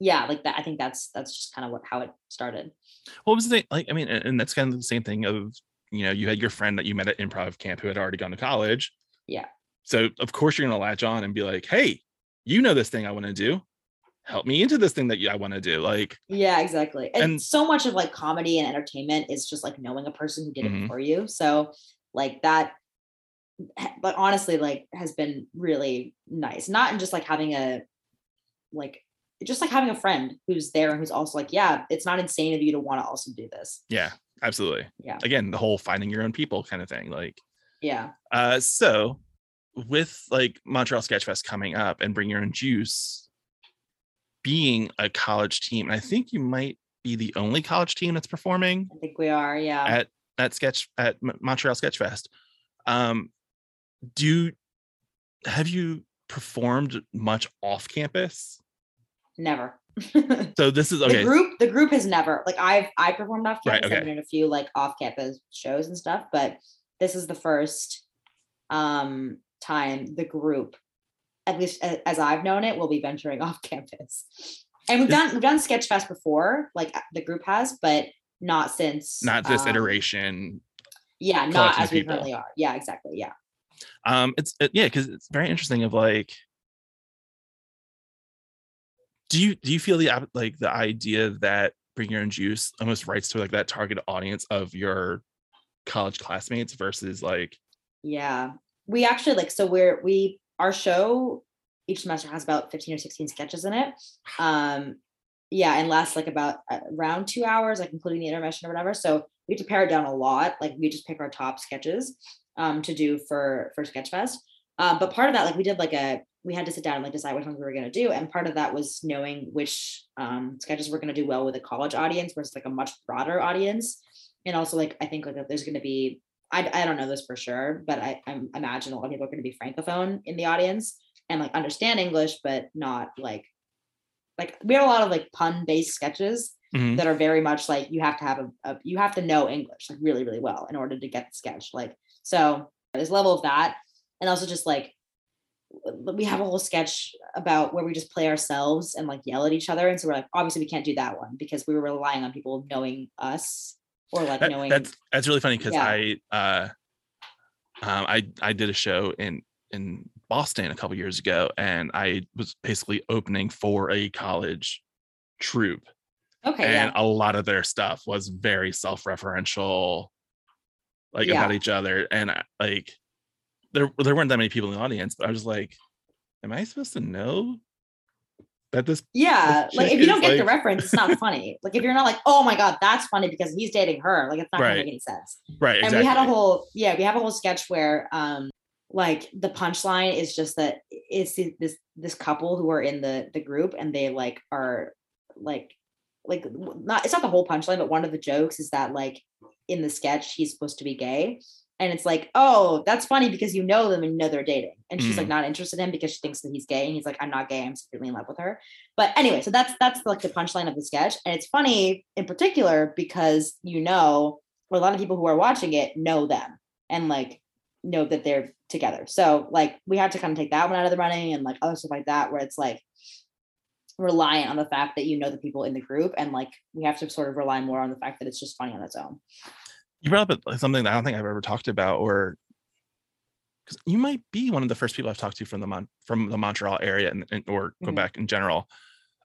yeah, like that, I think that's, that's just kind of what, how it started. What was the thing? Like, I mean, and that's kind of the same thing of, you know, you had your friend that you met at improv camp who had already gone to college. Yeah. So of course you're going to latch on and be like, hey, you know, this thing I want to do, help me into this thing that I want to do. Like, yeah, exactly. And, and so much of like comedy and entertainment is just like knowing a person who did mm-hmm. it before you. So like that, but honestly, like has been really nice. Not in just like having a, like, just like having a friend who's there and who's also like, yeah, it's not insane of you to want to also do this. Yeah, absolutely. Yeah. Again, the whole finding your own people kind of thing. Like, yeah. Uh, so with like Montreal Sketchfest coming up and Bring Your Own Juice being a college team, and I think you might be the only college team that's performing. I think we are. Yeah. At, at sketch at Montreal Sketchfest. Um, do, have you performed much off campus? Never. So this is okay. The group, the group has never, like I've, I performed off campus. Right, okay. I've been in a few like off campus shows and stuff, but this is the first um, time the group, at least as, as I've known it, will be venturing off campus. And we've done, we've done Sketchfest before, like the group has, but not since. Not this um, iteration. Yeah. Not as we currently are. Yeah, exactly. Yeah. Um, it's, it, yeah. Cause it's very interesting of like, Do you do you feel the like the idea that Bring Your Own Juice almost writes to like that target audience of your college classmates versus like. Yeah, we actually like, so we're, we, our show each semester has about fifteen or sixteen sketches in it. Um, yeah. And lasts like about around two hours, like including the intermission or whatever. So we have to pare it down a lot. Like we just pick our top sketches um, to do for, for Sketchfest. Um, but part of that, like we did like a, we had to sit down and like decide which ones we were going to do. And part of that was knowing which um, sketches were going to do well with a college audience versus like a much broader audience. And also like, I think like if there's going to be, I, I don't know this for sure, but I I'm, imagine a lot of people are going to be Francophone in the audience and like understand English, but not like, like we have a lot of like pun based sketches mm-hmm. that are very much like, you have to have a, a, you have to know English like really, really well in order to get the sketch. Like, so there's a level of that. And also just like, we have a whole sketch about where we just play ourselves and like yell at each other. And so we're like, obviously we can't do that one because we were relying on people knowing us or like that, knowing. That's, that's really funny. Cause yeah. I, uh, um, I, I did a show in, in Boston a couple years ago and I was basically opening for a college troupe. Okay. And yeah. a lot of their stuff was very self-referential, like yeah. about each other. And I, like, There, there weren't that many people in the audience, but I was like, am I supposed to know that this? Yeah. This like if you don't get like... the reference, it's not funny. Like if you're not like, oh my God, that's funny because he's dating her. Like it's not right. going to make any sense. Right. And exactly. we had a whole, yeah, we have a whole sketch where um, like the punchline is just that it's this, this couple who are in the, the group and they like are like, like not, it's not the whole punchline, but one of the jokes is that like in the sketch, he's supposed to be gay. And it's like, oh, that's funny because you know them and you know they're dating. And she's mm. like not interested in him because she thinks that he's gay. And he's like, I'm not gay. I'm secretly in love with her. But anyway, so that's that's like the punchline of the sketch. And it's funny in particular because you know, well, a lot of people who are watching it know them and like know that they're together. So like we had to kind of take that one out of the running and like other stuff like that, where it's like reliant on the fact that you know the people in the group. And like we have to sort of rely more on the fact that it's just funny on its own. You brought up something that I don't think I've ever talked about, or because you might be one of the first people I've talked to from the Mon- from the Montreal area and, and or mm-hmm. Quebec in general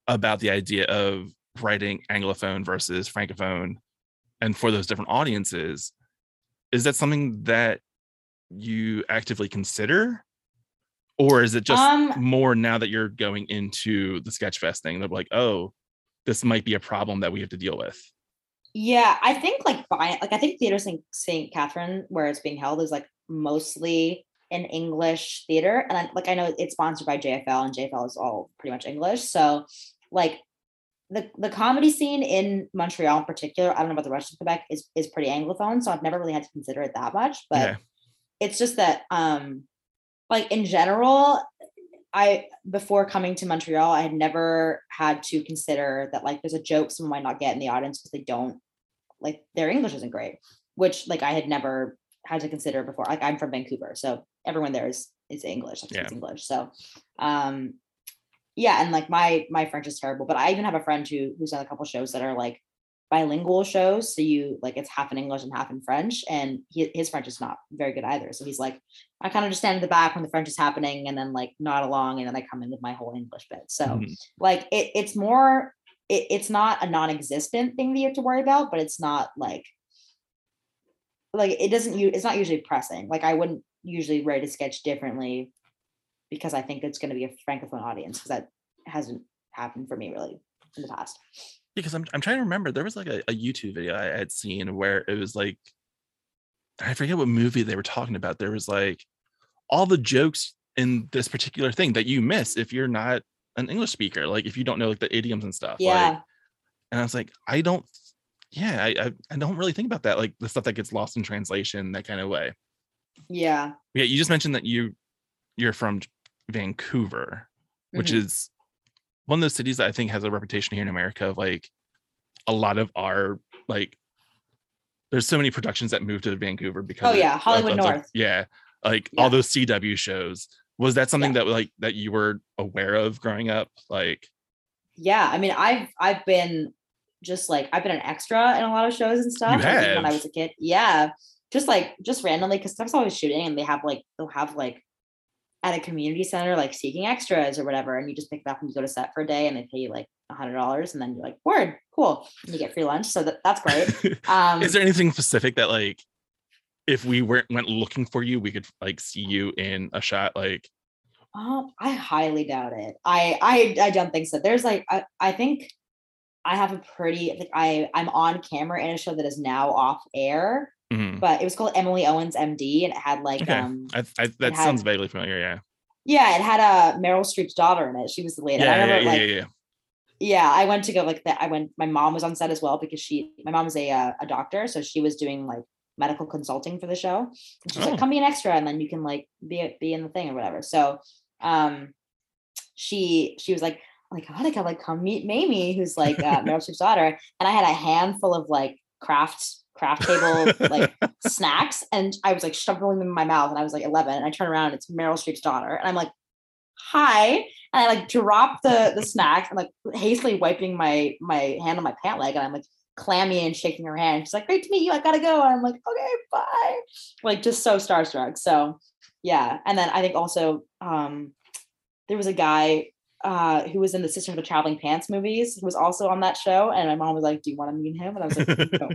about the idea of writing Anglophone versus Francophone and for those different audiences. Is that something that you actively consider? Or is it just um, more now that you're going into the Sketchfest thing? They're like, oh, this might be a problem that we have to deal with. Yeah, I think like by like I think Theatre Saint Catherine, where it's being held, is like mostly an English theater, and I, like I know it's sponsored by J F L, and J F L is all pretty much English. So, like the the comedy scene in Montreal in particular, I don't know about the rest of Quebec, is is pretty Anglophone. So I've never really had to consider it that much, but yeah. It's just that um, like in general, I before coming to Montreal, I had never had to consider that like there's a joke someone might not get in the audience because they don't like their English isn't great, which like I had never had to consider before. Like I'm from Vancouver, so everyone there is is English, like, yeah. It's English. So um, yeah, and like my my French is terrible, but I even have a friend who who's done a couple shows that are like bilingual shows, so you like it's half in English and half in French, and he, his French is not very good either, so he's like I kind of just stand in the back when the French is happening and then like nod along and then I come in with my whole English bit. So mm-hmm. like it, it's more it, it's not a non-existent thing that you have to worry about, but it's not like like it doesn't you it's not usually pressing. Like I wouldn't usually write a sketch differently because I think it's going to be a Francophone audience, because that hasn't happened for me really in the past. Because I'm I'm trying to remember, there was like a, a YouTube video I had seen where it was like, I forget what movie they were talking about. There was like all the jokes in this particular thing that you miss if you're not an English speaker, like if you don't know like the idioms and stuff. Yeah. Like, and I was like, I don't, yeah, I, I I don't really think about that, like the stuff that gets lost in translation, that kind of way. Yeah. Yeah. You just mentioned that you you're from Vancouver, mm-hmm. which is one of those cities that I think has a reputation here in America of like a lot of our like there's so many productions that moved to Vancouver because oh yeah of, Hollywood of, North of, like, yeah like yeah. all those C W shows. Was that something yeah. that like that you were aware of growing up? Like yeah I mean I've I've been just like I've been an extra in a lot of shows and stuff like, when I was a kid yeah just like just randomly because stuff's always shooting and they have like they'll have like at a community center like seeking extras or whatever, and you just pick it up and you go to set for a day and they pay you like a hundred dollars, and then you're like, word, cool, you get free lunch, so that, that's great. Um is there anything specific that, like, if we weren't went looking for you, we could, like, see you in a shot? Like, um I highly doubt it. I I I don't think so. There's like I, I think I have a pretty like I I'm on camera in a show that is now off air, mm-hmm. but it was called Emily Owens M D, and it had like okay. um I, I, that had, sounds vaguely familiar. Yeah, yeah, it had a uh, Meryl Streep's daughter in it. She was the lead. Yeah, I remember, yeah, like, yeah, yeah. Yeah, I went to go like that. I went. My mom was on set as well because she, my mom is a uh, a doctor, so she was doing like medical consulting for the show. And she's oh. like, "Come be an extra, and then you can like be be in the thing or whatever." So, um, she she was like, "Like, Annika, like, come meet Mamie, who's like uh, Meryl Streep's daughter." And I had a handful of like craft craft table like snacks, and I was like shoveling them in my mouth, and I was like eleven, and I turn around, and it's Meryl Streep's daughter, and I'm like, hi. And I like dropped the the snacks and like hastily wiping my my hand on my pant leg, and I'm like clammy and shaking her hand. She's like, great to meet you, I gotta go. And I'm like, okay, bye. Like, just so starstruck. So yeah. And then I think also um there was a guy uh who was in the Sisters of the Traveling Pants movies who was also on that show, and my mom was like, do you want to meet him? And I was like, no,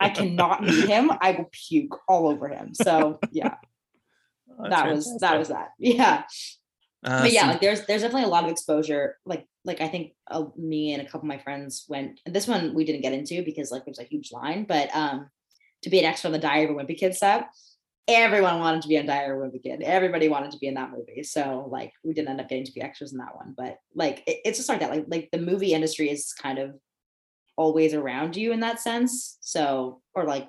I cannot meet him, I will puke all over him. So yeah. Oh, that fantastic. was that was that yeah Uh, but yeah, so- like there's there's definitely a lot of exposure. Like like I think uh, me and a couple of my friends went. And this one we didn't get into because like there's a huge line. But um, to be an extra on the Diary of a Wimpy Kid set, everyone wanted to be on Diary of a Wimpy Kid. Everybody wanted to be in that movie. So like we didn't end up getting to be extras in that one. But like it, it's just like that. Like like the movie industry is kind of always around you in that sense. So or like.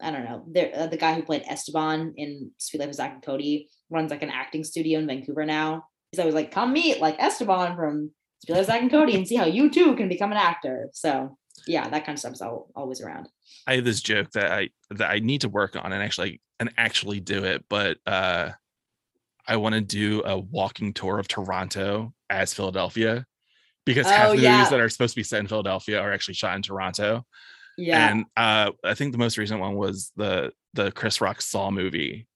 I don't know. There, uh, the guy who played Esteban in Sweet Life of Zack and Cody runs like an acting studio in Vancouver now. He's always like, "Come meet like Esteban from Sweet Life of Zack and Cody, and see how you too can become an actor." So yeah, that kind of stuff's all, always around. I have this joke that I that I need to work on and actually and actually do it, but uh, I want to do a walking tour of Toronto as Philadelphia, because oh, half the yeah. movies that are supposed to be set in Philadelphia are actually shot in Toronto. Yeah, and uh, I think the most recent one was the the Chris Rock Saw movie,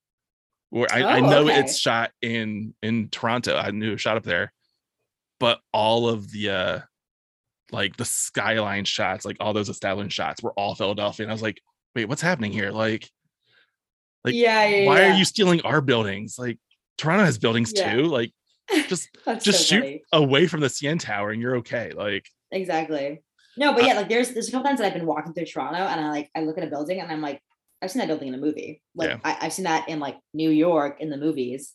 where I, oh, I know okay. it's shot in in Toronto. I knew it was shot up there, but all of the uh, like the skyline shots, like all those establishing shots, were all Philadelphia. And I was like, wait, what's happening here? Like, like yeah, yeah why yeah. are you stealing our buildings? Like, Toronto has buildings yeah. too. Like, just just so shoot funny. away from the C N Tower, and you're okay. Like, exactly. No, but yeah, like there's there's a couple times that I've been walking through Toronto, and I like I look at a building and I'm like, I've seen that building in a movie. Like yeah. I, I've seen that in like New York in the movies,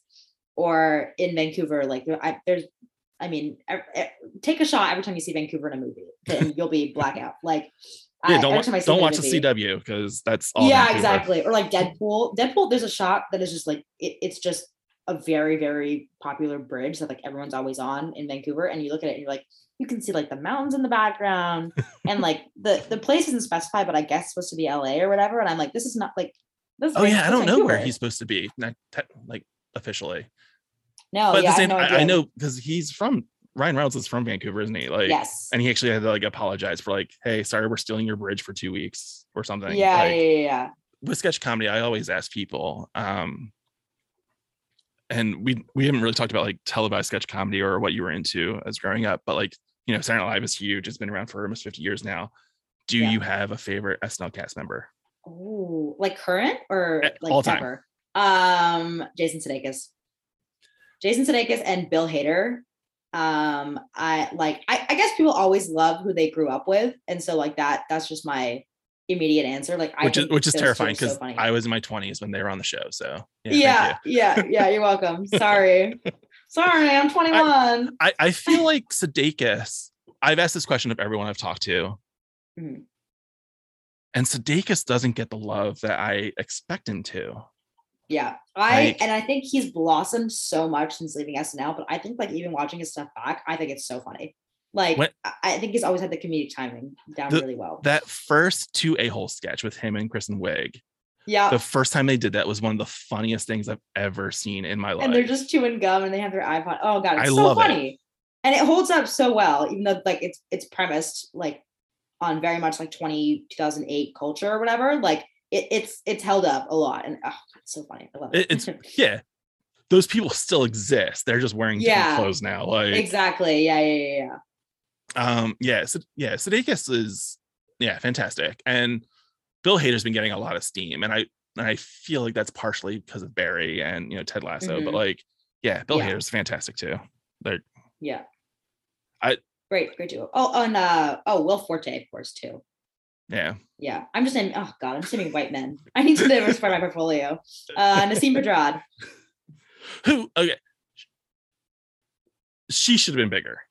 or in Vancouver. Like there, I, there's, I mean, I, I, take a shot every time you see Vancouver in a movie, and you'll be blackout. Like yeah, I, don't watch, I don't watch movie, the C W because that's all. Yeah, Vancouver. Exactly. Or like Deadpool. Deadpool. There's a shot that is just like it, it's just a very very popular bridge that like everyone's always on in Vancouver, and you look at it and you're like. You can see like the mountains in the background, and like the, the place isn't specified, but I guess it's supposed to be L A or whatever. And I'm like, this is not like, this is oh like, yeah. I don't know where he's supposed to be. Not te- like officially. No, but yeah, the same, I, I, I know because he's from Ryan Reynolds is from Vancouver, isn't he? Like, yes. And he actually had to like apologize for like, hey, sorry, we're stealing your bridge for two weeks or something. Yeah. Like, yeah, yeah, yeah. With sketch comedy, I always ask people, um, and we, we haven't really talked about like televised sketch comedy or what you were into as growing up, but like, you know, Saturday Night Live is huge. It's been around for almost fifty years now. Do yeah. you have a favorite S N L cast member? Oh, like current or like all time? Ever? Um, Jason Sudeikis. Jason Sudeikis and Bill Hader. Um, I like. I, I guess people always love who they grew up with, and so like that. That's just my immediate answer. Like, I which is which is terrifying because so I was in my twenties when they were on the show. So yeah, yeah, yeah, yeah. You're welcome. Sorry. Sorry, I'm twenty-one. I, I, I feel like Sudeikis, I've asked this question of everyone I've talked to. Mm-hmm. And Sudeikis doesn't get the love that I expect him to. Yeah. I like, and I think he's blossomed so much since leaving S N L, but I think like even watching his stuff back, I think it's so funny. Like when, I think he's always had the comedic timing down the, really well. That first two A-hole sketch with him and Kristen Wiig. Yeah. The first time they did that was one of the funniest things I've ever seen in my life. And they're just chewing gum and they have their iPod. Oh god, it's I so love funny. It. And it holds up so well, even though like it's it's premised like on very much like twenty oh eight culture or whatever. Like it, it's it's held up a lot. And oh, it's so funny. I love it. it. It's yeah. Those people still exist. They're just wearing yeah, different clothes now. Like exactly. Yeah, yeah, yeah, yeah. Um, yeah, so, yeah, Sudeikis is yeah fantastic, and Bill Hader's been getting a lot of steam, and I and I feel like that's partially because of Barry and you know Ted Lasso, mm-hmm. but like yeah, Bill yeah. Hader's fantastic too. They're, yeah, I great great duo. Oh, and uh, oh Will Forte of course too. Yeah. Yeah. I'm just saying, oh God, I'm naming white men. I need to diversify my portfolio. Uh, Nasim Pedrad. Who, okay. She should have been bigger.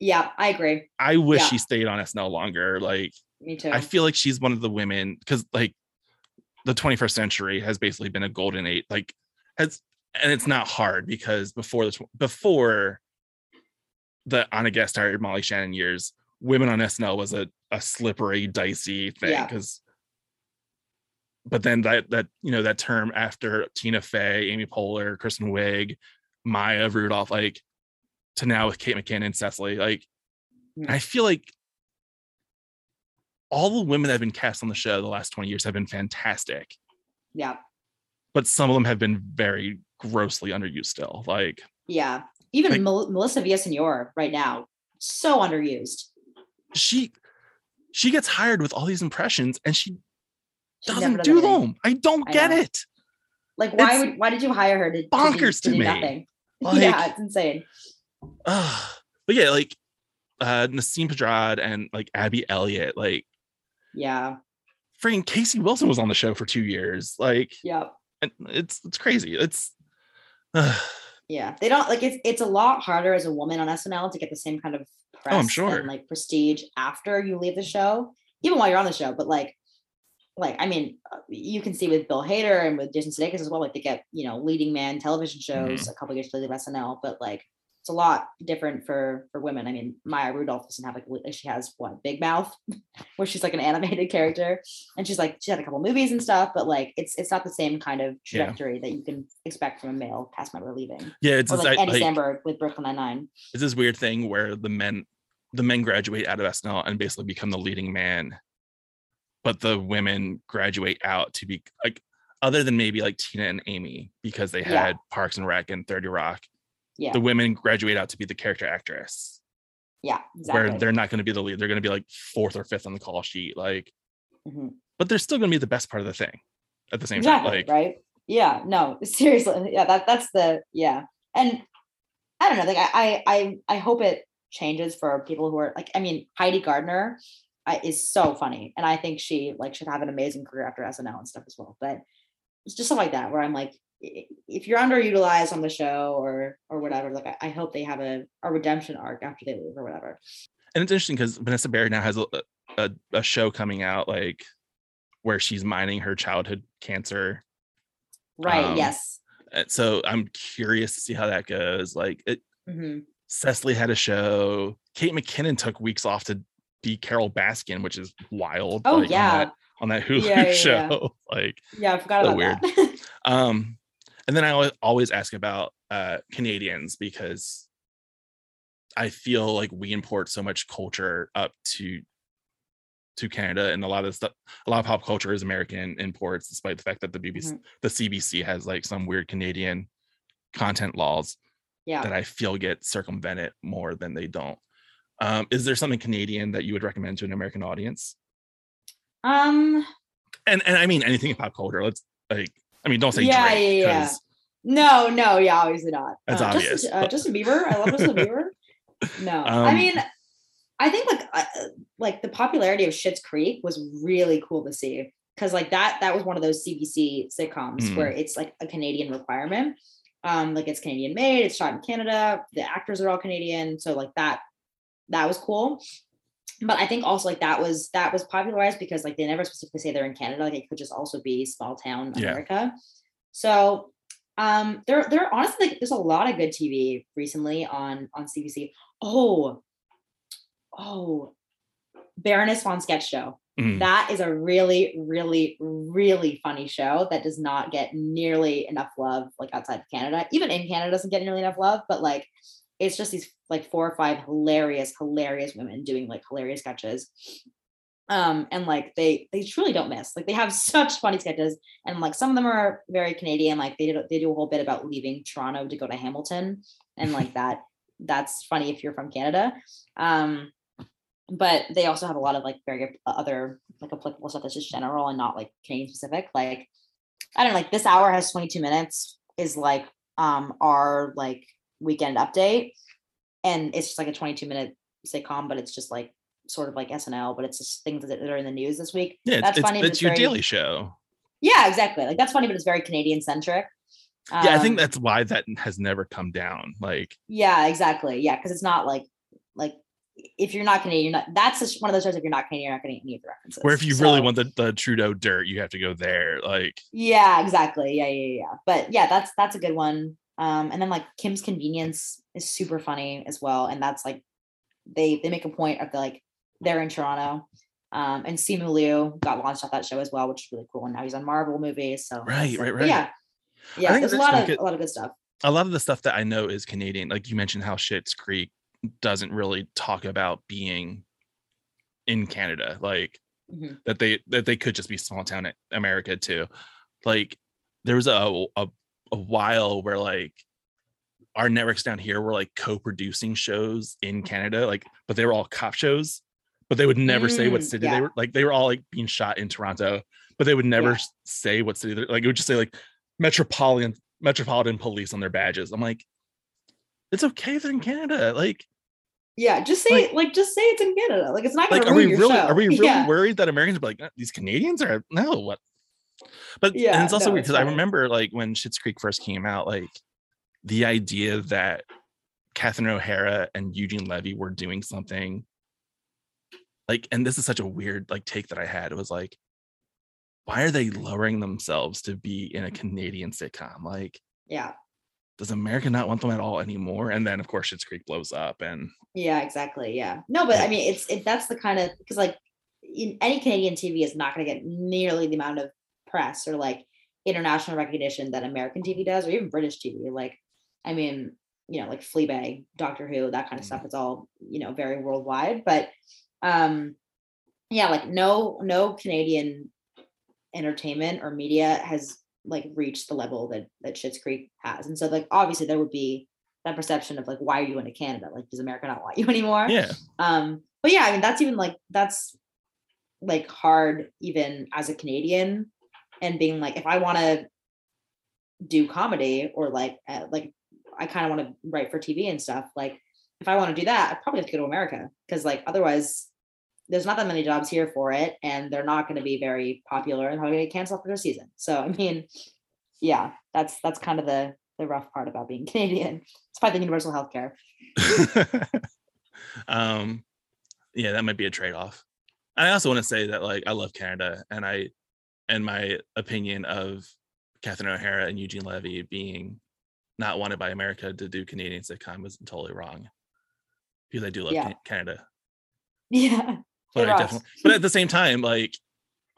Yeah, I agree. I wish yeah. she stayed on S N L longer. Like, me too. I feel like she's one of the women, because like the twenty-first century has basically been a golden age. Like, has, and it's not hard because before the, before the on a guest started Molly Shannon years, women on S N L was a, a slippery, dicey thing because, yeah. but then that that you know that term after Tina Fey, Amy Poehler, Kristen Wiig, Maya Rudolph, like to now with Kate McKinnon, Cecily, like mm. I feel like all the women that have been cast on the show the last twenty years have been fantastic. Yeah, but some of them have been very grossly underused still. Like yeah, even like, Mel- Melissa Villaseñor right now so underused. She she gets hired with all these impressions and she, she doesn't do them. I don't I get know. It. Like why it's would why did you hire her to bonkers to do, to to do me. Nothing? Like, yeah, it's insane. Uh, but yeah, like uh, Nasim Pedrad and like Abby Elliott, like yeah, freaking Casey Wilson was on the show for two years. Like yeah, and it's it's crazy. It's. Uh, Yeah, they don't like it's it's a lot harder as a woman on S N L to get the same kind of press oh, I'm sure. and like prestige after you leave the show, even while you're on the show. But like, like I mean, you can see with Bill Hader and with Jason Sudeikis as well, like they get you know leading man television shows mm-hmm. a couple of years later of S N L. But like, it's a lot different for for women. I mean, Maya Rudolph doesn't have like she has what Big Mouth, where she's like an animated character, and she's like she had a couple movies and stuff. But like, it's it's not the same kind of trajectory yeah. that you can expect from a male cast member leaving. Yeah, it's or, like I, Eddie like, Sandberg with Brooklyn Nine-Nine. It's this weird thing where the men the men graduate out of S N L and basically become the leading man, but the women graduate out to be like other than maybe like Tina and Amy because they had yeah. Parks and Rec and thirty Rock. Yeah. The women graduate out to be the character actress. Yeah, exactly. Where they're not going to be the lead. They're going to be like fourth or fifth on the call sheet. Like, mm-hmm. but they're still going to be the best part of the thing at the same exactly, time. Like, right. Yeah. No, seriously. Yeah. That, that's the, yeah. And I don't know. Like I, I, I hope it changes for people who are like, I mean, Heidi Gardner uh, is so funny. And I think she like should have an amazing career after S N L and stuff as well. But it's just stuff like that where I'm like, if you're underutilized on the show or or whatever, like I, I hope they have a, a redemption arc after they leave or whatever. And it's interesting because Vanessa Barry now has a, a a show coming out like where she's mining her childhood cancer. Right. Um, yes. So I'm curious to see how that goes. Like it, mm-hmm. Cecily had a show. Kate McKinnon took weeks off to be Carol Baskin, which is wild. Oh like, yeah. On that, on that Hulu yeah, yeah, show, yeah. like yeah, I forgot so about weird. That. um. And then I always ask about uh, Canadians because I feel like we import so much culture up to to Canada, and a lot of stuff, a lot of pop culture is American imports, despite the fact that the B B C, mm-hmm. the C B C has like some weird Canadian content laws yeah. that I feel get circumvented more than they don't. Um, is there something Canadian that you would recommend to an American audience? Um, and and I mean anything in pop culture. Let's like. I mean, don't say yeah, Drake, yeah, yeah. No, no, yeah, obviously not. That's uh, obvious. Justin, uh, Justin Bieber, I love Justin Bieber. No, um, I mean, I think like uh, like the popularity of Schitt's Creek was really cool to see because like that that was one of those C B C sitcoms mm-hmm. where it's like a Canadian requirement. Um, like it's Canadian made, it's shot in Canada, the actors are all Canadian, so like that that was cool. But I think also like that was that was popularized because like they never specifically say they're in Canada. Like it could just also be small town America. Yeah. So um, there there honestly like, there's a lot of good T V recently on on C B C. Oh, oh, Baroness von Sketch Show. Mm. That is a really really really funny show that does not get nearly enough love like outside of Canada. Even in Canada doesn't get nearly enough love. But like. It's just these like four or five hilarious, hilarious women doing like hilarious sketches. Um, and like they they truly don't miss. Like they have such funny sketches. And like some of them are very Canadian. Like they do, they do a whole bit about leaving Toronto to go to Hamilton. And like that, that's funny if you're from Canada. Um, But they also have a lot of like very other like applicable stuff that's just general and not like Canadian specific. Like, I don't know, like this hour has twenty-two minutes is like um our like weekend update. And it's just like a twenty-two minute sitcom, but it's just like sort of like S N L, but it's just things that are in the news this week. Yeah, that's it's, funny. It's, it's your very, daily show. Yeah, exactly. Like that's funny, but it's very Canadian centric. Um, yeah, I think that's why that has never come down. Like, yeah, exactly. Yeah, because it's not like like if you're not Canadian, you're not, that's just one of those shows. If you're not Canadian, you're not going to need the references. Where if you so, really want the, the Trudeau dirt, you have to go there. Like, yeah, exactly. Yeah, yeah, yeah. But yeah, that's that's a good one. Um, and then like Kim's Convenience is super funny as well, and that's like they they make a point of the, like they're in Toronto. Um, and Simu Liu got launched off that show as well, which is really cool. And now he's on Marvel movies. So right, right, right. Yeah, yeah. There's a lot of a lot of good stuff. A lot of the stuff that I know is Canadian. Like you mentioned, how Schitt's Creek doesn't really talk about being in Canada, like mm-hmm. that they that they could just be small town America too. Like there was a a, a while where like our networks down here were like co-producing shows in Canada, like but they were all cop shows. But they would never mm, say what city yeah. they were like. They were all like being shot in Toronto, but they would never yeah. say what city. Like it would just say like Metropolitan Metropolitan Police on their badges. I'm like, it's okay if they're in Canada. Like, yeah, just say like, like just say it's in Canada. Like it's not gonna like, ruin are we your really show. Are we really yeah. worried that Americans are like these Canadians are no what? But yeah, and it's also no, weird because I remember like when Schitt's Creek first came out, like the idea that Catherine O'Hara and Eugene Levy were doing something. Like, and this is such a weird like take that I had. It was like, why are they lowering themselves to be in a Canadian sitcom? Like, yeah, does America not want them at all anymore? And then of course Schitt's Creek blows up and yeah, exactly. Yeah. No, but yeah. I mean it's it, that's the kind of because like in any Canadian T V is not gonna get nearly the amount of press or like international recognition that American T V does or even British T V. Like, I mean, you know, like Fleabag, Doctor Who, that kind of mm. stuff. It's all, you know, very worldwide. But Um, yeah, like no, no Canadian entertainment or media has like reached the level that, that Schitt's Creek has. And so like, obviously there would be that perception of like, why are you into Canada? Like, does America not want you anymore? Yeah. Um, but yeah, I mean, that's even like, that's like hard even as a Canadian and being like, if I want to do comedy or like, uh, like I kind of want to write for T V and stuff, like if I want to do that, I probably have to go to America because like, otherwise there's not that many jobs here for it. And they're not going to be very popular and probably going to cancel after their season. So, I mean, yeah, that's, that's kind of the, the rough part about being Canadian. It's probably the universal healthcare. um, yeah, that might be a trade-off. I also want to say that like, I love Canada and I, and my opinion of Catherine O'Hara and Eugene Levy being not wanted by America to do Canadian sitcom was totally wrong. Because I do love yeah. Canada. Yeah. But, I definitely, but at the same time, like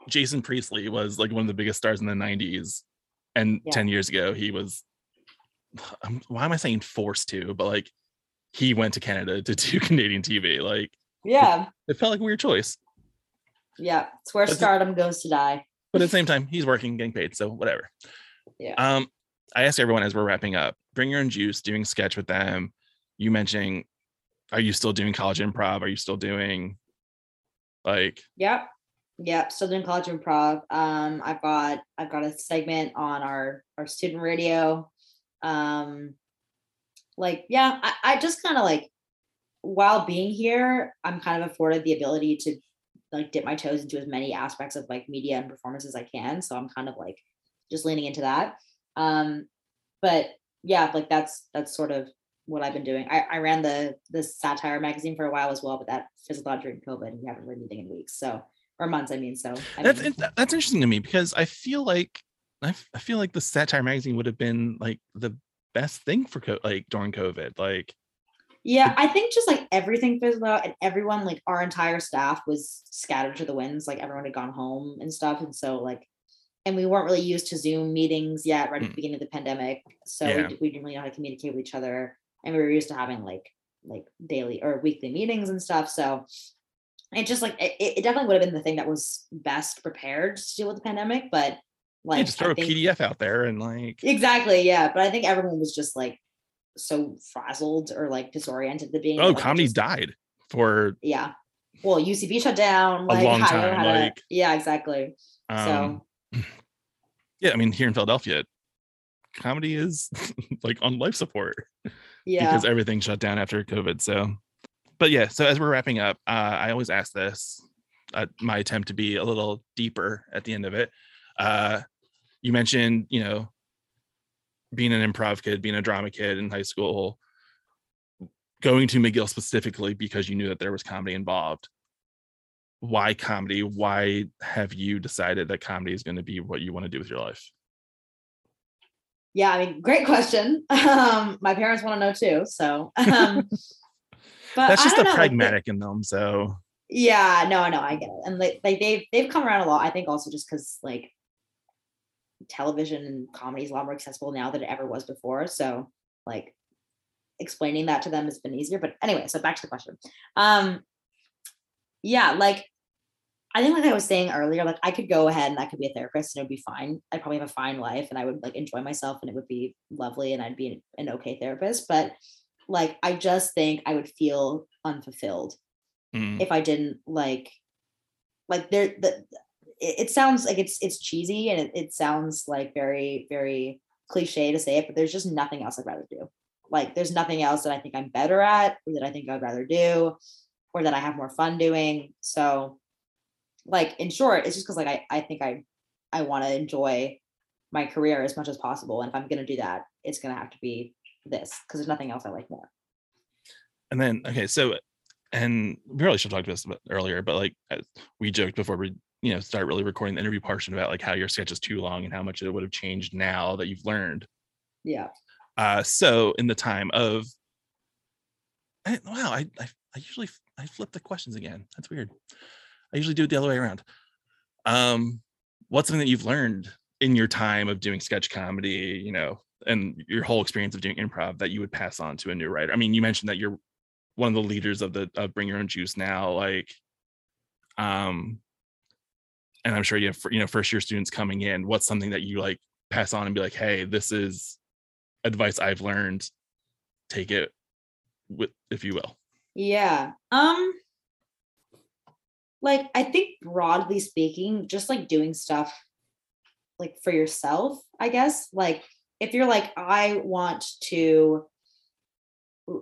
Jason Priestley was like one of the biggest stars in the nineties. And yeah. ten years ago, he was, um, why am I saying forced to? But like he went to Canada to do Canadian T V. Like, yeah, it, it felt like a weird choice. Yeah. It's where but stardom the, goes to die. But at the same time, he's working, getting paid. So whatever. Yeah. Um, I asked everyone as we're wrapping up, Bring Your Own Juice, doing sketch with them. You mentioning, are you still doing college improv? Are you still doing like? Yep. Yep. Still doing college improv. Um, I've got, I've got a segment on our, our student radio. Um, like, yeah, I, I just kind of like, while being here, I'm kind of afforded the ability to like dip my toes into as many aspects of like media and performance as I can. So I'm kind of like just leaning into that. Um, but yeah, like that's, that's sort of what I've been doing. I, I ran the the satire magazine for a while as well, but that fizzled out during COVID and we haven't read anything in weeks, so or months. I mean, so I that's mean, that's interesting to me because I feel like I, I feel like the satire magazine would have been like the best thing for co- like during COVID. Like, yeah, I think just like everything fizzled out and everyone like our entire staff was scattered to the winds. Like everyone had gone home and stuff, and so like. And we weren't really used to Zoom meetings yet, right at the beginning of the pandemic. So yeah. we, we didn't really know how to communicate with each other. And we were used to having like, like daily or weekly meetings and stuff. So it just like, it, it definitely would have been the thing that was best prepared to deal with the pandemic, but like. Yeah, just throw I think, a P D F out there and like. Exactly. Yeah. But I think everyone was just like so frazzled or like disoriented to being. Oh, like, comedy just, died for. Yeah. well, U C B shut down. Like, a long time. Had like, a, yeah, exactly. Um, so. Yeah, I mean, here in Philadelphia, comedy is like on life support. Yeah. Because everything shut down after COVID. So, but yeah, so as we're wrapping up, uh, I always ask this, uh, my attempt to be a little deeper at the end of it. Uh, you mentioned, you know, being an improv kid, being a drama kid in high school, going to McGill specifically because you knew that there was comedy involved. Why comedy? Why have you decided that comedy is going to be what you want to do with your life? Yeah, I mean, great question. Um, my parents want to know too, so. Um, but that's just the pragmatic in them, so. Yeah, no, no, I get it. And like, like they've, they've come around a lot, I think also just because like television and comedy is a lot more accessible now than it ever was before. So like explaining that to them has been easier. But anyway, so back to the question. Um, yeah, like, I think like I was saying earlier, like I could go ahead and I could be a therapist and it would be fine. I'd probably have a fine life and I would like enjoy myself and it would be lovely and I'd be an, an okay therapist. But like, I just think I would feel unfulfilled mm. if I didn't like, like there, the, it, it sounds like it's, it's cheesy and it, it sounds like very, very cliche to say it, but there's just nothing else I'd rather do. Like there's nothing else that I think I'm better at or that I think I'd rather do or that I have more fun doing. So like in short, it's just because like I, I think I I want to enjoy my career as much as possible. And if I'm gonna do that, it's gonna have to be this because there's nothing else I like more. And then okay, so and we really should have talked about this earlier, but like we joked before we you know start really recording the interview portion about like how your sketch is too long and how much it would have changed now that you've learned. Yeah. Uh so in the time of I, wow, I, I I usually I flip the questions again. That's weird. I usually do it the other way around. Um, what's something that you've learned in your time of doing sketch comedy, you know, and your whole experience of doing improv that you would pass on to a new writer? I mean, you mentioned that you're one of the leaders of the of Bring Your Own Juice now, like, um, and I'm sure you have, you know, first year students coming in. What's something that you like pass on and be like, hey, this is advice I've learned. Take it with, if you will. Yeah. Um. Like, I think broadly speaking, just like doing stuff like for yourself, I guess. Like if you're like, I want to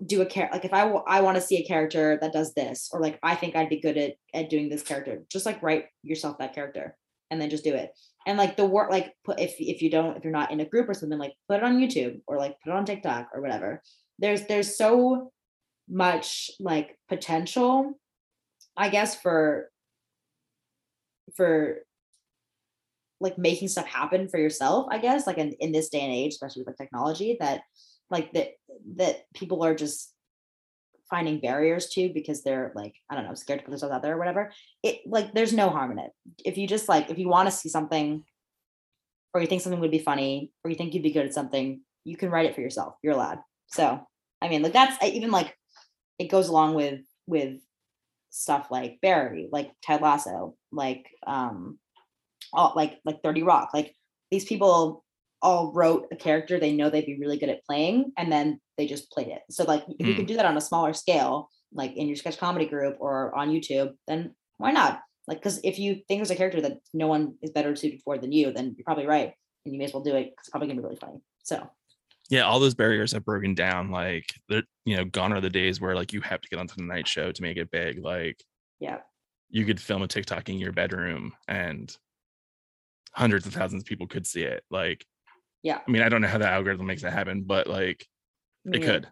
do a character, like if I, w- I want to see a character that does this, or like, I think I'd be good at, at doing this character, just like write yourself that character and then just do it. And like the work, like put, if, if you don't, if you're not in a group or something, like put it on YouTube or like put it on TikTok or whatever. There's, there's so much like potential, I guess, for, for like making stuff happen for yourself, I guess, like in, in this day and age, especially with like technology, that like that, that people are just finding barriers to because they're like, I don't know, scared to put themselves out there or whatever. It like, there's no harm in it. If you just like, if you want to see something or you think something would be funny or you think you'd be good at something, you can write it for yourself. You're allowed. So, I mean, like that's even like, it goes along with, with stuff like Barry, like Ted Lasso, like um all, like like thirty Rock, like these people all wrote a character they know they'd be really good at playing and then they just played it. So like if mm. you can do that on a smaller scale, like in your sketch comedy group or on YouTube, then why not? Like because if you think there's a character that no one is better suited for than you, then you're probably right and you may as well do it because it's probably gonna be really funny. So yeah, all those barriers have broken down. Like, you know, gone are the days where like you have to get onto the night show to make it big. Like, yeah, you could film a TikTok in your bedroom and hundreds of thousands of people could see it. Like, yeah, I mean, I don't know how the algorithm makes that happen, but like, it yeah. could.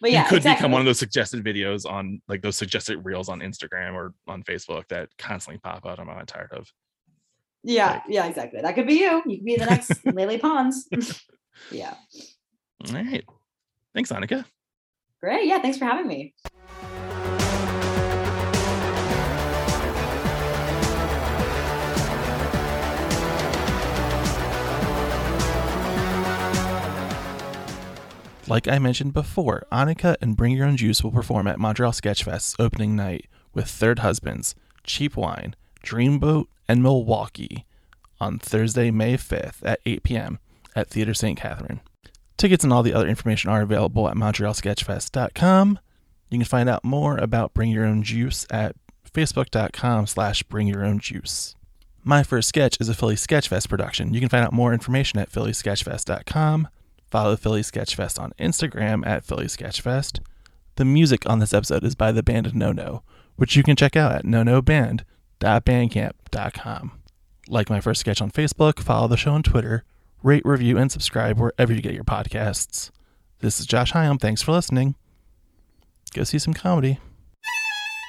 But yeah, you could exactly. become one of those suggested videos on like those suggested reels on Instagram or on Facebook that constantly pop out. I'm not tired of. Yeah, like, yeah, exactly. That could be you. You could be the next Lele Pons. Yeah. All right. Thanks, Annika. Great. Yeah. Thanks for having me. Like I mentioned before, Annika and Bring Your Own Juice will perform at Montreal Sketchfest's opening night with Third Husbands, Cheap Wine, Dreamboat, and Milwaukee on Thursday, May fifth at eight p.m. at Theatre Saint Catherine. Tickets and all the other information are available at montreal sketch fest dot com. You can find out more about Bring Your Own Juice at facebook.com slash bring your own juice. My First Sketch is a Philly Sketchfest production. You can find out more information at philly sketch fest dot com. Follow Philly Sketchfest on Instagram at Philly Sketchfest. The music on this episode is by the band No No, which you can check out at no no band dot bandcamp dot com. Like My First Sketch on Facebook, follow the show on Twitter, rate, review, and subscribe wherever you get your podcasts. This is Josh Hyam. Thanks for listening. Go see some comedy.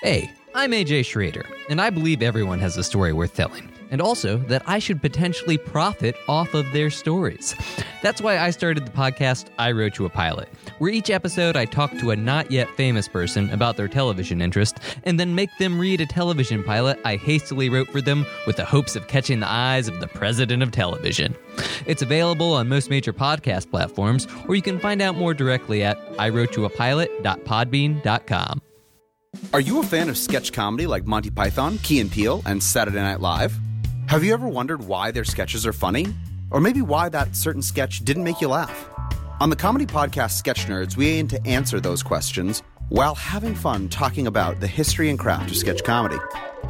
Hey, I'm A J Schrader, and I believe everyone has a story worth telling, and also that I should potentially profit off of their stories. That's why I started the podcast I Wrote You a Pilot, where each episode I talk to a not-yet-famous person about their television interest, and then make them read a television pilot I hastily wrote for them with the hopes of catching the eyes of the president of television. It's available on most major podcast platforms, or you can find out more directly at i wrote you a pilot dot podbean dot com. Are you a fan of sketch comedy like Monty Python, Key and Peele, and Saturday Night Live? Have you ever wondered why their sketches are funny? Or maybe why that certain sketch didn't make you laugh? On the comedy podcast Sketch Nerds, we aim to answer those questions while having fun talking about the history and craft of sketch comedy.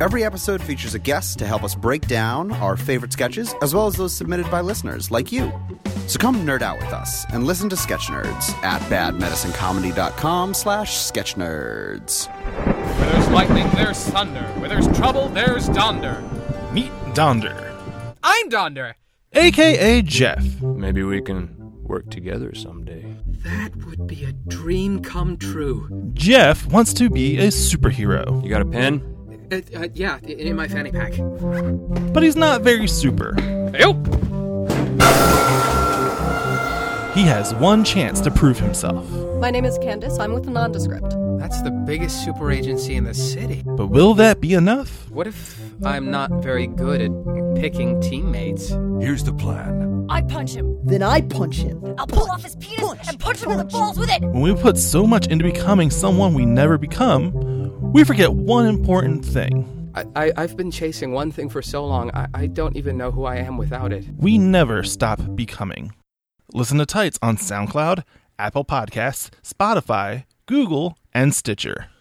Every episode features a guest to help us break down our favorite sketches, as well as those submitted by listeners like you. So come nerd out with us and listen to Sketch Nerds at badmedicinecomedy.com slash sketchnerds. Where there's lightning, there's thunder. Where there's trouble, there's Donder. Meet Donder. I'm Donder. A K A Jeff. Maybe we can work together someday. That would be a dream come true. Jeff wants to be a superhero. You got a pen? Uh, uh, yeah, in my fanny pack. But he's not very super. Nope. He has one chance to prove himself. My name is Candace. I'm with Nondescript. That's the biggest super agency in the city. But will that be enough? What if I'm not very good at picking teammates? Here's the plan. I punch him. Then I punch him. I'll pull punch, off his penis punch, and punch, punch him in the balls with it. When we put so much into becoming someone we never become, we forget one important thing. I, I, I've been chasing one thing for so long, I, I don't even know who I am without it. We never stop becoming. Listen to Tights on SoundCloud, Apple Podcasts, Spotify, Google, and Stitcher.